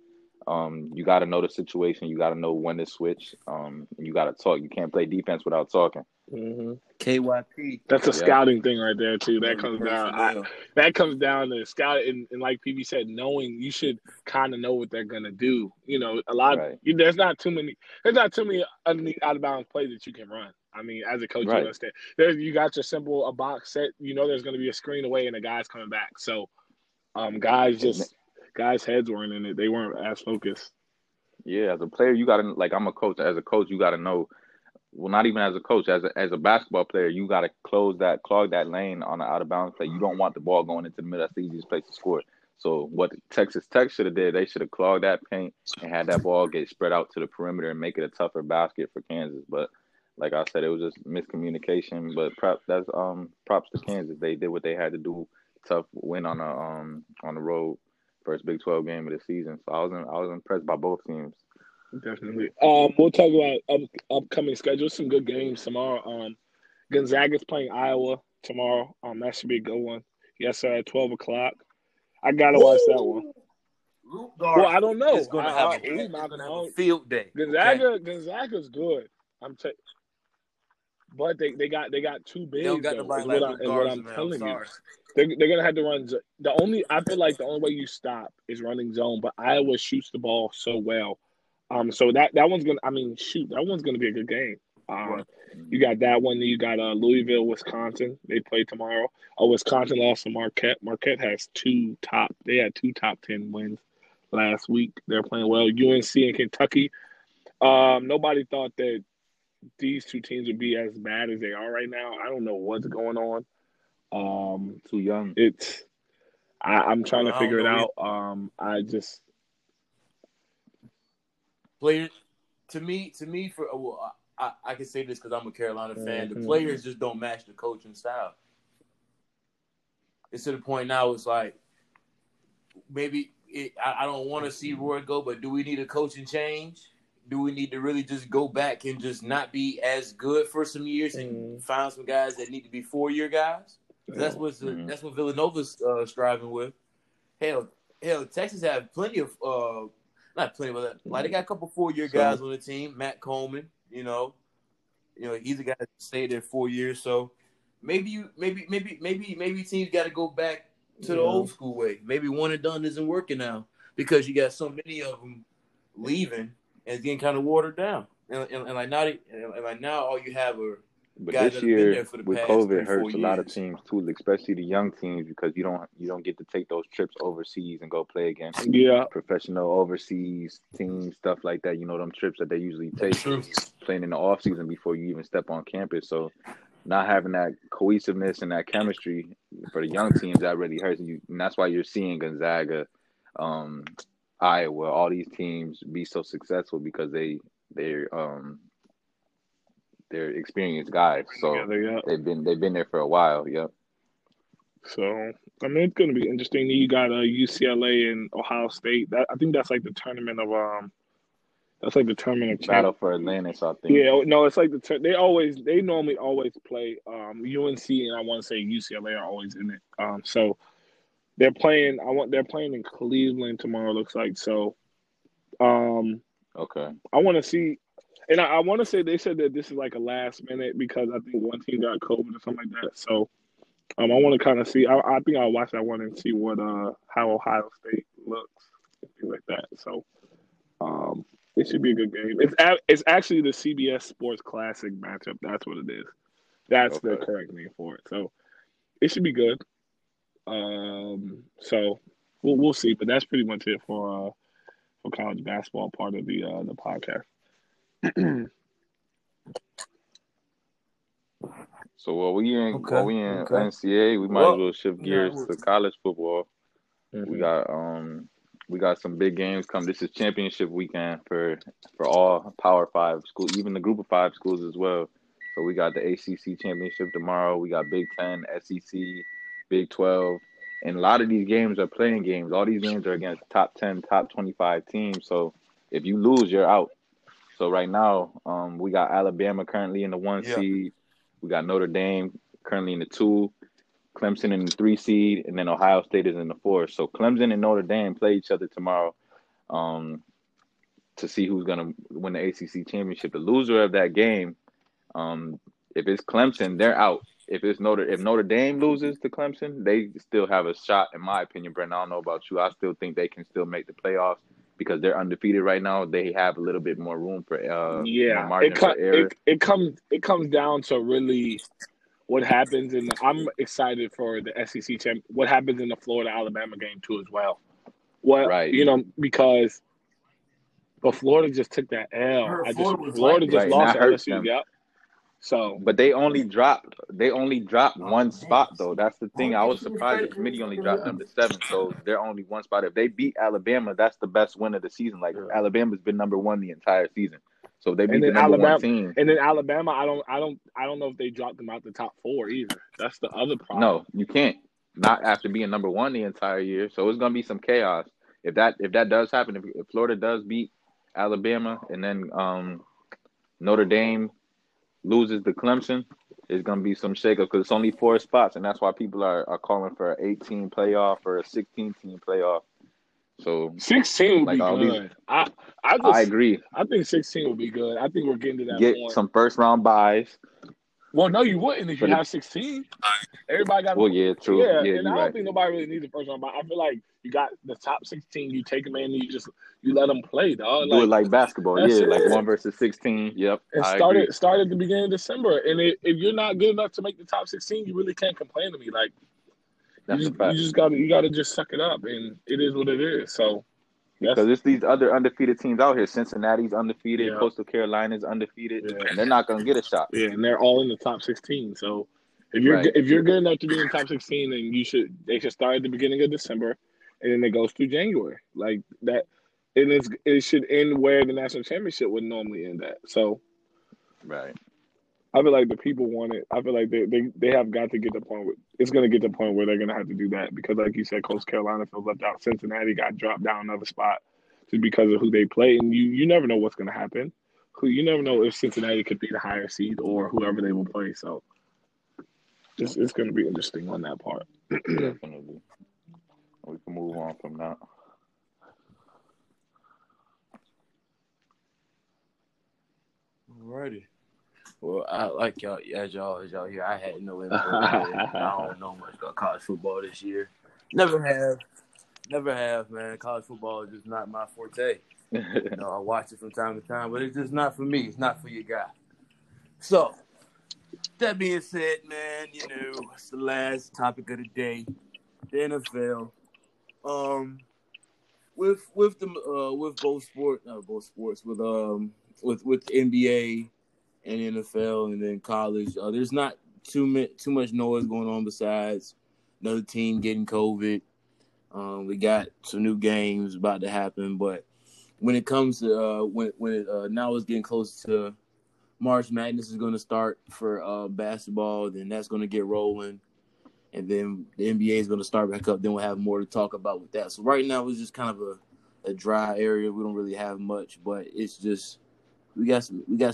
You got to know the situation. You got to know when to switch. You got to talk. You can't play defense without talking. Mm-hmm. KYP. That's a scouting thing right there too. That comes down. That comes down to scouting, and like PB said, knowing you should kind of know what they're gonna do. You know, a lot. Right. There's not too many out of bounds plays that you can run. I mean, as a coach, you understand. You got your simple box set. You know, there's gonna be a screen away, and the guy's coming back. So, guys' heads weren't in it. They weren't as focused. Yeah, as a player, you got to – like, I'm a coach. As a coach, you got to know – well, not even as a coach. As a basketball player, you got to clog that lane on the out-of-bounds play. You don't want the ball going into the middle. That's the easiest place to score. So what Texas Tech should have did, they should have clogged that paint and had that ball get spread out to the perimeter and make it a tougher basket for Kansas. But like I said, it was just miscommunication. But props to Kansas. They did what they had to do. Tough win on the road. First Big 12 game of the season, so I was impressed by both teams. Definitely. We'll talk about upcoming schedule. Some good games tomorrow. Gonzaga's playing Iowa tomorrow. That should be a good one. Yes, sir. At 12:00, I gotta watch that one. Well, I don't know. He's gonna have a field day. Gonzaga's good. But they got too big. They don't got nobody like what I'm telling you. They're gonna have to run. I feel like the only way you stop is running zone. But Iowa shoots the ball so well, so that one's gonna. I mean, shoot, that one's gonna be a good game. You got that one. You got Louisville, Wisconsin. They play tomorrow. Wisconsin lost to Marquette. Marquette has They had two top 10 wins last week. They're playing well. UNC and Kentucky. Nobody thought that these two teams would be as bad as they are right now. I don't know what's going on. Too young. I'm trying to figure it out. I just players. To me, for I can say this because I'm a Carolina fan. The players just don't match the coaching style. It's to the point now. It's like maybe I don't want to see Roy go, but do we need a coaching change? Do we need to really just go back and just not be as good for some years and find some guys that need to be 4-year guys? That's what Villanova's striving with. Hell, Texas have plenty of not plenty, but like they got a couple 4-year guys on the team. Matt Coleman, you know, he's a guy that stayed there 4 years. So maybe teams got to go back to the old school way. Maybe one and done isn't working now because you got so many of them leaving. And it's getting kind of watered down, and now all you have are guys that have been there for the past 3-4 years. But this year with COVID hurts a lot of teams too, especially the young teams, because you don't get to take those trips overseas and go play against professional overseas teams, stuff like that. You know, them trips that they usually take playing in the off season before you even step on campus. So not having that cohesiveness and that chemistry for the young teams, that really hurts you, and that's why you're seeing Gonzaga. Iowa, all these teams be so successful because they're experienced guys. So they've been there for a while. Yep. So I mean, it's going to be interesting. You got UCLA and Ohio State. I think that's like the tournament of Battle for Atlantis. I think. Yeah, no, it's like they normally always play UNC and I want to say UCLA are always in it. So. They're playing in Cleveland tomorrow. Looks like so. Okay. I want to see, and I want to say they said that this is like a last minute because I think one team got COVID or something like that. So, I want to kind of see. I think I'll watch that one and see what how Ohio State looks and things like that. So, it should be a good game. It's actually the CBS Sports Classic matchup. That's what it is. That's the correct name for it. So, it should be good. So we'll see, but that's pretty much it for college basketball part of the podcast. So while we in NCAA, we might as well shift gears to college football. Mm-hmm. We got some big games coming. This is championship weekend for all Power 5 schools, even the Group of 5 schools as well. So we got the ACC championship tomorrow. We got Big 10, SEC. Big 12, and a lot of these games are playing games. All these games are against top 10, top 25 teams. So if you lose, you're out. So right now, we got Alabama currently in the 1 seed. We got Notre Dame currently in the 2. Clemson in the 3 seed, and then Ohio State is in the 4. So Clemson and Notre Dame play each other tomorrow to see who's going to win the ACC championship. The loser of that game, if it's Clemson, they're out. If Notre Dame loses to Clemson, they still have a shot, in my opinion. Brent, I don't know about you. I still think they can still make the playoffs because they're undefeated right now. They have a little bit more room for margin for error. It comes down to really what happens, and I'm excited for the SEC champ. What happens in the Florida-Alabama game too, as well. Well, right. You know, because but Florida just took that L. Florida lost to LSU. Yep. So, but they only dropped one spot though. That's the thing. I was surprised the committee only dropped them to 7. So they're only one spot. If they beat Alabama, that's the best win of the season. Like Alabama's been number 1 the entire season. So they beat the number 1 team. And then Alabama, I don't know if they dropped them out the top 4 either. That's the other problem. No, you can't. Not after being number 1 the entire year. So it's gonna be some chaos if that does happen. If Florida does beat Alabama and then Notre Dame loses to Clemson, it's going to be some shakeup because it's only 4 spots, and that's why people are calling for an 18 playoff or a 16-team playoff. So 16 would be good. I agree. I think 16 would be good. I think we're getting to that point. Some first-round buys. Well, no, you wouldn't if you have 16. Everybody got. Well, yeah, true. Yeah, yeah, and I don't think nobody really needs a first round. But I feel like you got the top 16. You take them in, and you let them play, dog. Do it like basketball. Yeah, it. Like 1 versus 16. Yep. And start at the beginning of December. And if you're not good enough to make the top 16, you really can't complain to me. Like, you just gotta suck it up, and it is what it is. So. Because it's these other undefeated teams out here. Cincinnati's undefeated. Yeah. Coastal Carolina's undefeated. Yeah. And they're not going to get a shot. Yeah, and they're all in the top 16. So if you're good enough to be in the top 16, then they should start at the beginning of December, and then it goes through January like that. And it should end where the national championship would normally end at. So, right. I feel like the people want it. I feel like they have got to get to the point where it's going to get to the point where they're going to have to do that because, like you said, Coastal Carolina feels left out. Cincinnati got dropped down another spot just because of who they play, and you never know what's going to happen. You never know if Cincinnati could be the higher seed or whoever they will play. So it's going to be interesting on that part. Definitely, we can move on from that. Alrighty. Well, I like y'all. As y'all hear, I had no info. I don't know much about college football this year. Never have, man. College football is just not my forte. You know, I watch it from time to time, but it's just not for me. It's not for your guy. So, that being said, man, you know, it's the last topic of the day, the NFL. With NBA. And NFL and then college. There's not too much noise going on besides another team getting COVID. We got some new games about to happen, but when it comes to now it's getting close to March Madness is going to start for basketball. Then that's going to get rolling, and then the NBA is going to start back up. Then we'll have more to talk about with that. So right now it's just kind of a dry area. We don't really have much, but it's just we got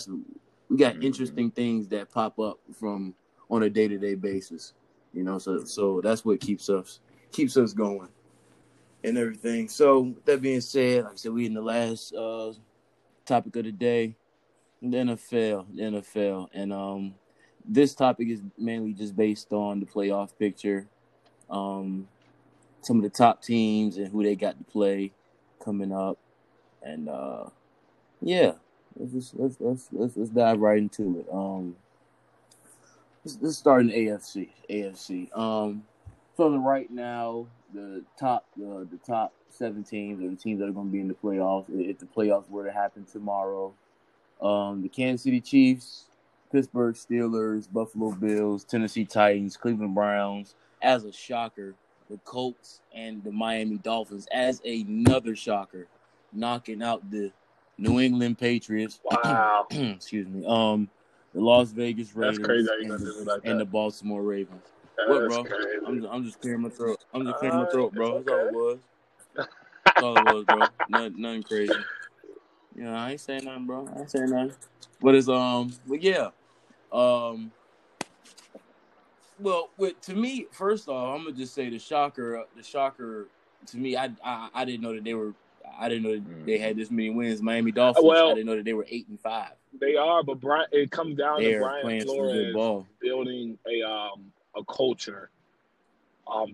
some. We got interesting things that pop up from on a day-to-day basis, you know. So that's what keeps us going and everything. So that being said, like I said, we in the last topic of the day, the NFL, and this topic is mainly just based on the playoff picture, some of the top teams and who they got to play coming up, and yeah. Let's dive right into it. Let's start in AFC. So right now, the top 7 teams, or the teams that are going to be in the playoffs, if the playoffs were to happen tomorrow, the Kansas City Chiefs, Pittsburgh Steelers, Buffalo Bills, Tennessee Titans, Cleveland Browns, as a shocker, the Colts and the Miami Dolphins, as another shocker, knocking out the New England Patriots. Wow. Excuse me. The Las Vegas Raiders. That's crazy. And the Baltimore Ravens. What, bro? Crazy. I'm just clearing my throat. Bro. Okay. That's all it was, bro. Nothing crazy. You know, I ain't saying nothing, bro. But it's but yeah. To me, first off, I'm gonna just say the shocker to me, I didn't know that they were. I didn't know that they had this many wins. Miami Dolphins. Well, I didn't know that they were 8-5. They are, but it comes down to Brian Flores building a culture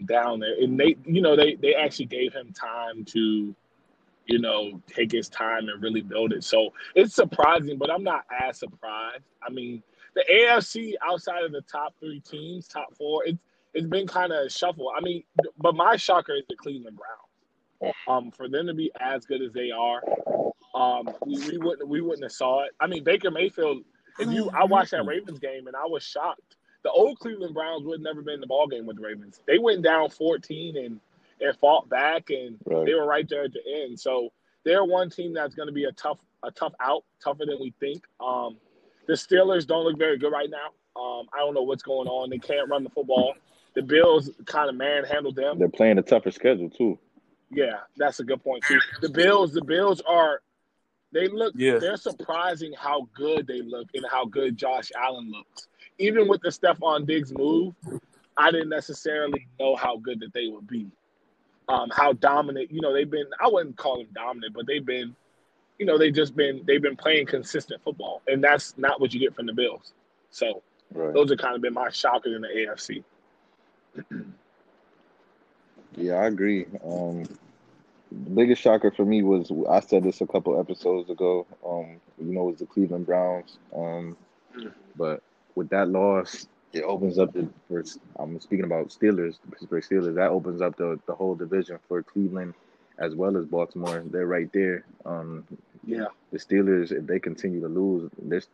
down there, and they actually gave him time to, you know, take his time and really build it. So it's surprising, but I'm not as surprised. I mean, the AFC outside of the top 3 teams, top 4, it's been kind of a shuffle. I mean, but my shocker is the Cleveland Browns. For them to be as good as they are, we wouldn't have saw it. I mean, Baker Mayfield. I watched that Ravens game and I was shocked. The old Cleveland Browns would never been in the ball game with the Ravens. They went down 14 and fought back, and they were right there at the end. So they're one team that's going to be a tough out, tougher than we think. The Steelers don't look very good right now. I don't know what's going on. They can't run the football. The Bills kind of manhandled them. They're playing a tougher schedule too. Yeah, that's a good point too. The Bills they're surprising how good they look and how good Josh Allen looks. Even with the Stephon Diggs move, I didn't necessarily know how good that they would be. How dominant, they've been. I wouldn't call them dominant, but they've been, they've been playing consistent football, and that's not what you get from the Bills. So Right. Those have kind of been my shockers in the AFC. Yeah, I agree. The biggest shocker for me was, I said this a couple episodes ago, was the Cleveland Browns. But with that loss, it opens up I'm speaking about Steelers, the Pittsburgh Steelers. That opens up the whole division for Cleveland as well as Baltimore. They're right there. Yeah. The Steelers, if they continue to lose,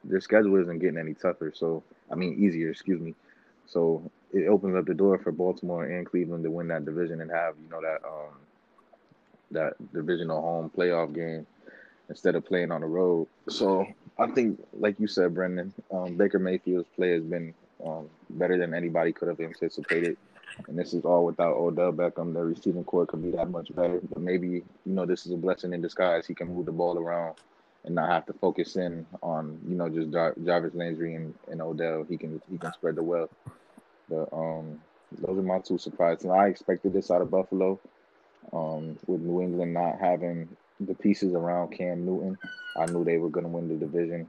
their schedule isn't getting any tougher. Easier, excuse me. So it opens up the door for Baltimore and Cleveland to win that division and have, that divisional home playoff game instead of playing on the road. So I think, like you said, Brendan, Baker Mayfield's play has been better than anybody could have anticipated. And this is all without Odell Beckham. The receiving core could be that much better. But maybe, this is a blessing in disguise. He can move the ball around and not have to focus in on, just Jarvis Landry and Odell. He can spread the wealth. But those are my two surprises. And I expected this out of Buffalo. With New England not having the pieces around Cam Newton, I knew they were going to win the division.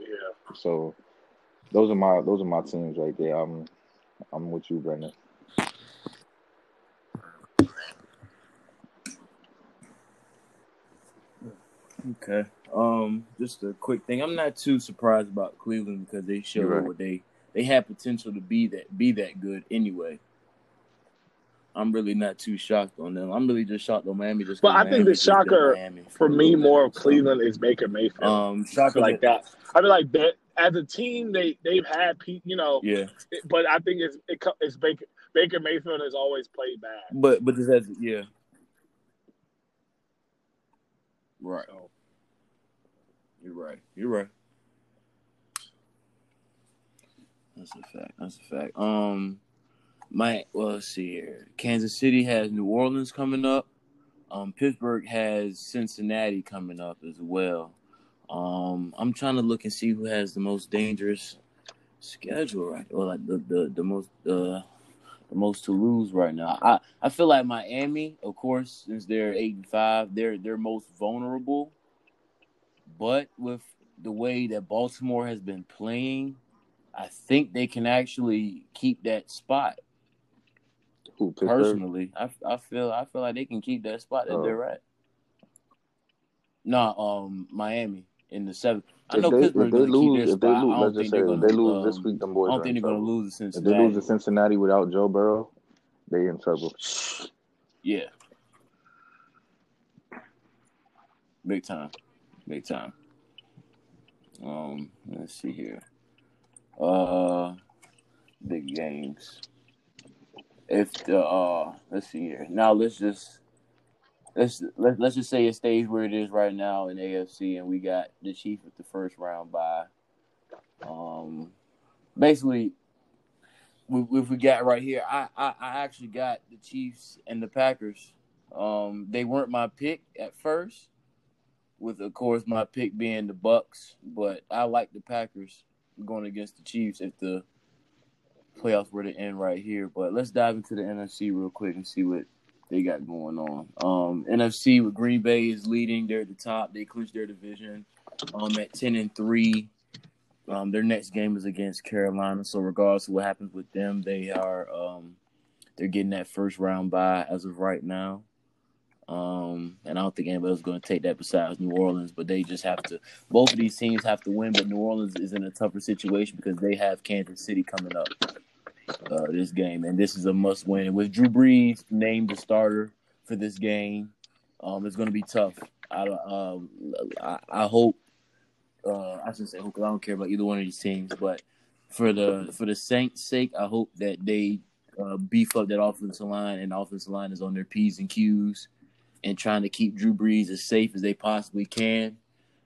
Yeah. So those are my teams right there. I'm with you, Brendan. Okay. Just a quick thing. I'm not too surprised about Cleveland because they showed what they had potential to be that good anyway. I'm really not too shocked on them. I'm really just shocked on Miami. But I think the shocker for me more of Cleveland is Baker Mayfield. Shocker like that. I mean, like that as a team they've had, Yeah. But I think it's Baker Mayfield has always played bad. But does that yeah. Right. So. You're right. That's a fact. Let's see here. Kansas City has New Orleans coming up. Pittsburgh has Cincinnati coming up as well. I'm trying to look and see who has the most dangerous schedule right now, or like the most to lose right now. I feel like Miami, of course, since they're 8-5, they're most vulnerable. But with the way that Baltimore has been playing, I think they can actually keep that spot. Personally, I feel like they can keep that spot that they're at. Miami in the 7th. I know Pittsburgh is going to keep their spot. If they lose this week, them boys I don't think they're going to lose to Cincinnati. If they lose to Cincinnati without Joe Burrow, they're in trouble. Yeah. Big time. Let's see here. Big games. If the let's see here. Now let's just say it stays where it is right now in AFC, and we got the Chiefs with the first round bye. Basically, if we got right here, I actually got the Chiefs and the Packers. They weren't my pick at first, with of course my pick being the Bucks, but I like the Packers going against the Chiefs if the playoffs were to end right here. But let's dive into the NFC real quick and see what they got going on. NFC with Green Bay is leading. They're at the top. They clinched their division at 10-3. Their next game is against Carolina. So regardless of what happens with them, they are they're getting that first round bye as of right now. And I don't think anybody's going to take that besides New Orleans, but they just have to. Both of these teams have to win, but New Orleans is in a tougher situation because they have Kansas City coming up this game, and this is a must-win. And with Drew Brees named the starter for this game, it's going to be tough. I hope. I should say hope because I don't care about either one of these teams, but for the Saints' sake, I hope that they beef up that offensive line, and the offensive line is on their P's and Q's. And trying to keep Drew Brees as safe as they possibly can.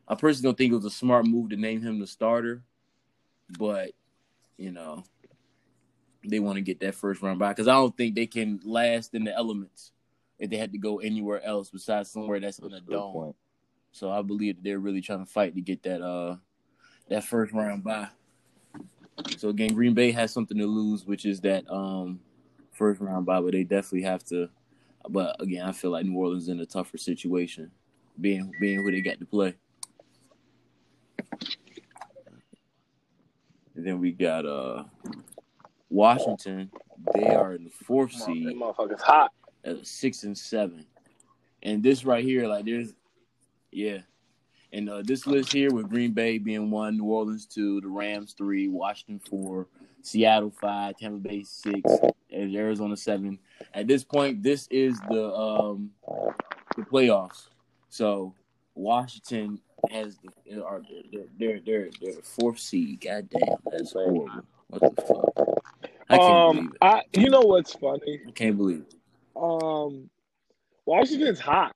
I personally don't think it was a smart move to name him the starter, but they want to get that first round bye because I don't think they can last in the elements if they had to go anywhere else besides somewhere that's in a dome. Point. So I believe that they're really trying to fight to get that that first round bye. So again, Green Bay has something to lose, which is that first round bye, but they definitely have to. But again, I feel like New Orleans is in a tougher situation, being who they got to play. And then we got Washington. They are in the fourth seed. That motherfucker's hot. At 6 and 7. And this right here, like there's, yeah. And this list here with Green Bay being 1, New Orleans 2, the Rams 3, Washington 4, Seattle 5, Tampa Bay 6, and Arizona 7. At this point, this is the playoffs. So Washington has they're the fourth seed. Goddamn, that's horrible. What the fuck? I can't believe it. You know what's funny? I can't believe it. Washington's hot.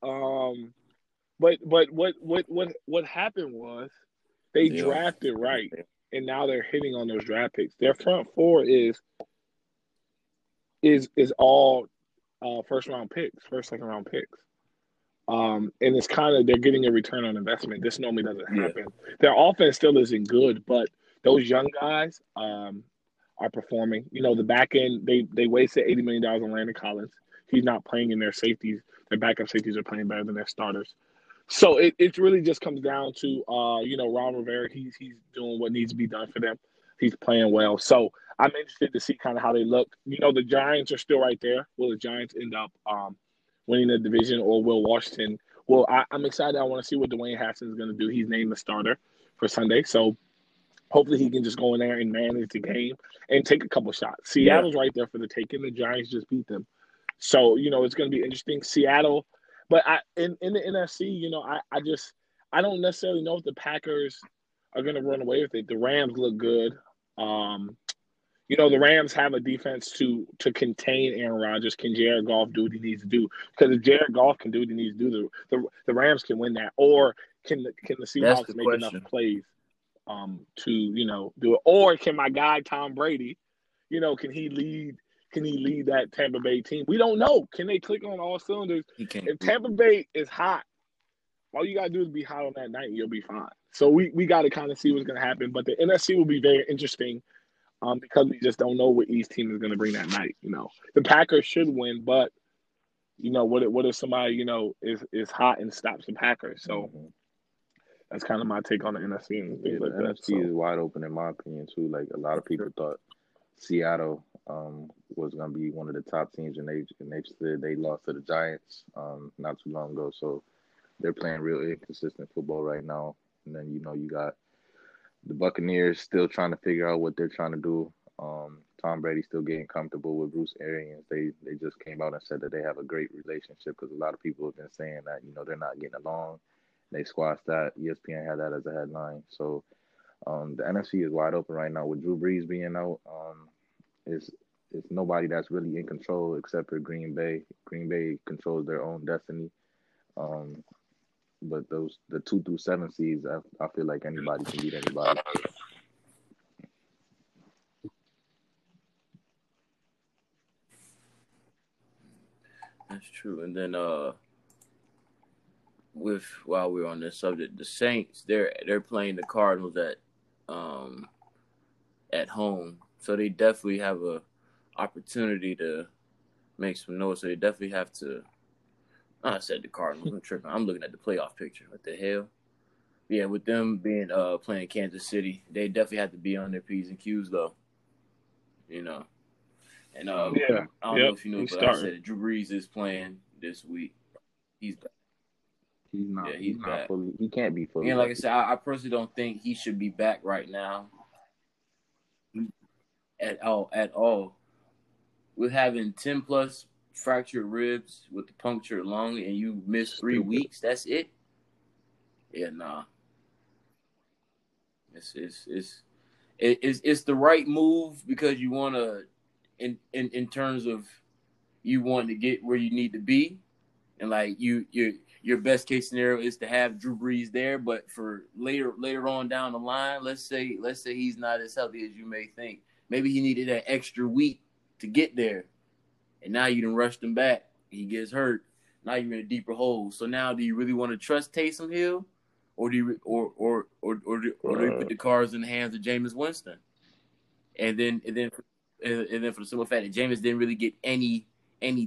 But what happened was they drafted right, and now they're hitting on those draft picks. Their front four is all first round picks, first second round picks, and it's kind of they're getting a return on investment. This normally doesn't happen. Yeah. Their offense still isn't good, but those young guys are performing. You know, the back end they wasted $80 million on Landon Collins. He's not playing in their safeties. Their backup safeties are playing better than their starters. So it really just comes down to, Ron Rivera, he's doing what needs to be done for them. He's playing well. So I'm interested to see kind of how they look. You know, the Giants are still right there. Will the Giants end up winning the division, or will Washington? Well, I'm excited. I want to see what Dwayne Haskins is going to do. He's named the starter for Sunday. So hopefully he can just go in there and manage the game and take a couple shots. Seattle's right there for the taking. The Giants just beat them. So, you know, it's going to be interesting. Seattle – but in the NFC, you know, I don't necessarily know if the Packers are going to run away with it. The Rams look good. The Rams have a defense to contain Aaron Rodgers. Can Jared Goff do what he needs to do? Because if Jared Goff can do what he needs to do, the Rams can win that. Or can the Seahawks make enough plays to do it? Or can my guy Tom Brady, can he lead – can he lead that Tampa Bay team? We don't know. Can they click on all cylinders? If Tampa Bay is hot, all you got to do is be hot on that night and you'll be fine. So we got to kind of see what's going to happen. But the NFC will be very interesting because we just don't know what each team is going to bring that night. You know, the Packers should win, but, what if somebody, is hot and stops the Packers? So that's kind of my take on the NFC. The NFC is wide open in my opinion, too. Like, a lot of people thought Seattle was going to be one of the top teams, and they said they lost to the Giants not too long ago. So they're playing real inconsistent football right now. And then, you got the Buccaneers still trying to figure out what they're trying to do. Tom Brady still getting comfortable with Bruce Arians. They just came out and said that they have a great relationship, because a lot of people have been saying that, they're not getting along. They squashed that. ESPN had that as a headline. So the NFC is wide open right now with Drew Brees being out. It's nobody that's really in control except for Green Bay. Green Bay controls their own destiny. But the 2 through 7 seeds, I feel like anybody can beat anybody. That's true. And then while we're on this subject, the Saints, they're playing the Cardinals at home. So they definitely have a opportunity to make some noise. So they definitely have to. I said the Cardinals. I'm tripping. I'm looking at the playoff picture. What the hell? Yeah, with them being playing Kansas City, they definitely have to be on their P's and Q's though. And I don't know if you know, but I said Drew Brees is playing this week. He's back. He's not. Yeah, he's not fully. He can't be fully. And like I said, I personally don't think he should be back right now. At all. With having 10 plus fractured ribs with the punctured lung, and you miss 3 weeks, that's it? Yeah, nah. It's the right move, because you want to, in terms of you want to get where you need to be, and like your best case scenario is to have Drew Brees there, but for later on down the line, let's say he's not as healthy as you may think. Maybe he needed that extra week to get there, and now you done rushed him back. He gets hurt. Now you're in a deeper hole. So now, do you really want to trust Taysom Hill, or do you put the cards in the hands of Jameis Winston? And then for the simple fact that Jameis didn't really get any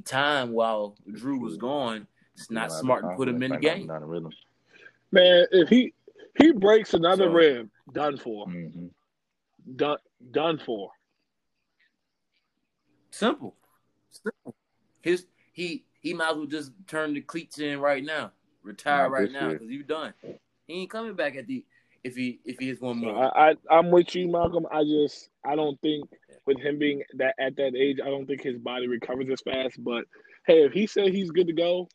time while Drew was gone, it's not smart to put him in the game. Man, if he breaks another rib, done for. Mm-hmm. done for. Simple. He might as well just turn the cleats in right now, retire right now, because you're done. He ain't coming back at the if he is one more. I'm with you, Malcolm. I don't think with him being that at that age, I don't think his body recovers as fast. But hey, if he said he's good to go,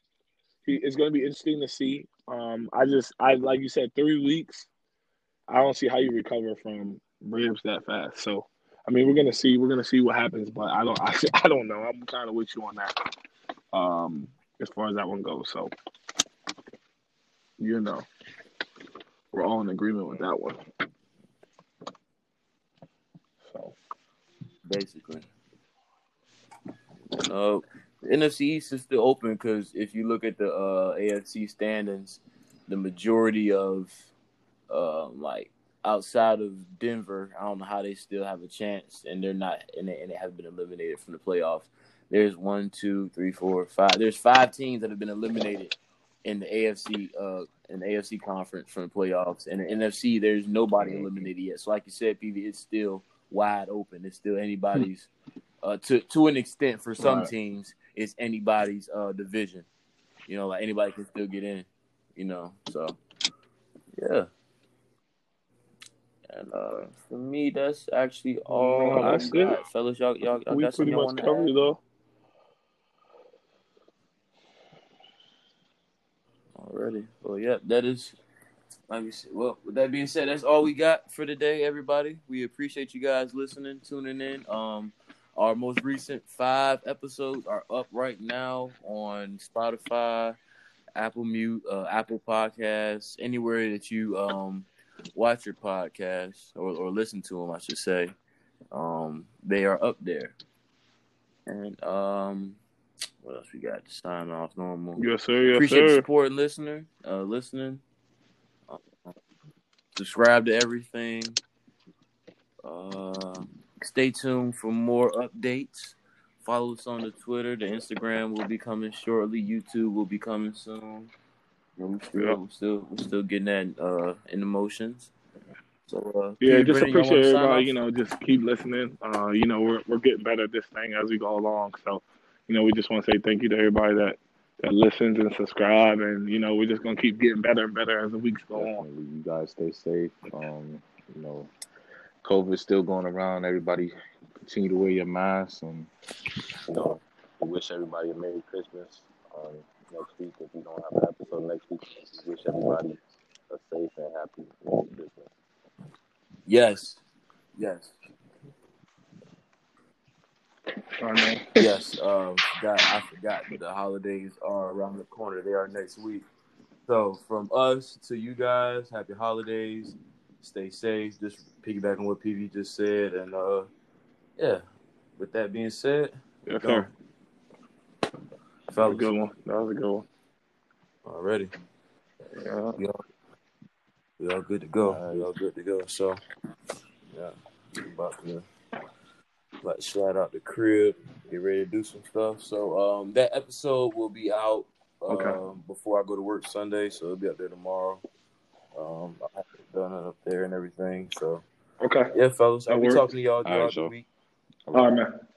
it's going to be interesting to see. I like you said, 3 weeks. I don't see how you recover from ribs that fast. So, I mean, we're gonna see what happens. But I don't know. I'm kind of with you on that. As far as that one goes. So, you know, we're all in agreement with that one. So, basically, the NFC East is still open because if you look at the AFC standings, the majority of outside of Denver, I don't know how they still have a chance, and they're not, and they have been eliminated from the playoffs. There's 1, 2, 3, 4, 5. There's 5 teams that have been eliminated in the AFC conference from the playoffs. And the NFC, there's nobody eliminated yet. So like you said, PV, it's still wide open. It's still anybody's to an extent for some teams. It's anybody's division. You know, like anybody can still get in, you know. So, yeah. And for me, that's actually all I got. Fellas, y'all we got pretty much covered, though. Already. Well, yeah, that is – let me see. Well, with that being said, that's all we got for today, everybody. We appreciate you guys listening, tuning in. Our most recent 5 episodes are up right now on Spotify, Apple Podcasts, anywhere that you watch your podcasts or listen to them, I should say. They are up there. And what else we got to sign off normal? Yes, sir. Yes, appreciate the support and listening. Subscribe to everything. Stay tuned for more updates. Follow us on the Twitter. The Instagram will be coming shortly. YouTube will be coming soon. We're still getting that in the motions. So just appreciate everybody. You know, just keep listening. You know, we're getting better at this thing as we go along. So, you know, we just want to say thank you to everybody that listens and subscribe. And you know, we're just gonna keep getting better and better as the weeks go on. You guys stay safe. You know, COVID's still going around. Everybody continue to wear your masks, and you know, we wish everybody a Merry Christmas. Next week, if we don't have an episode next week, we wish everybody a safe and happy Christmas. Yes. Yes. I forgot the holidays are around the corner. They are next week. So from us to you guys, happy holidays. Stay safe. Just piggybacking on what PV just said, and yeah. With that being said, we're going. That was a good one. Already. We all good to go. So, yeah. I'm about to slide out the crib, get ready to do some stuff. So, that episode will be out before I go to work Sunday. So, it'll be up there tomorrow. I have done it up there and everything. So, yeah, fellas. I'll be talking to y'all throughout the week. All right, man.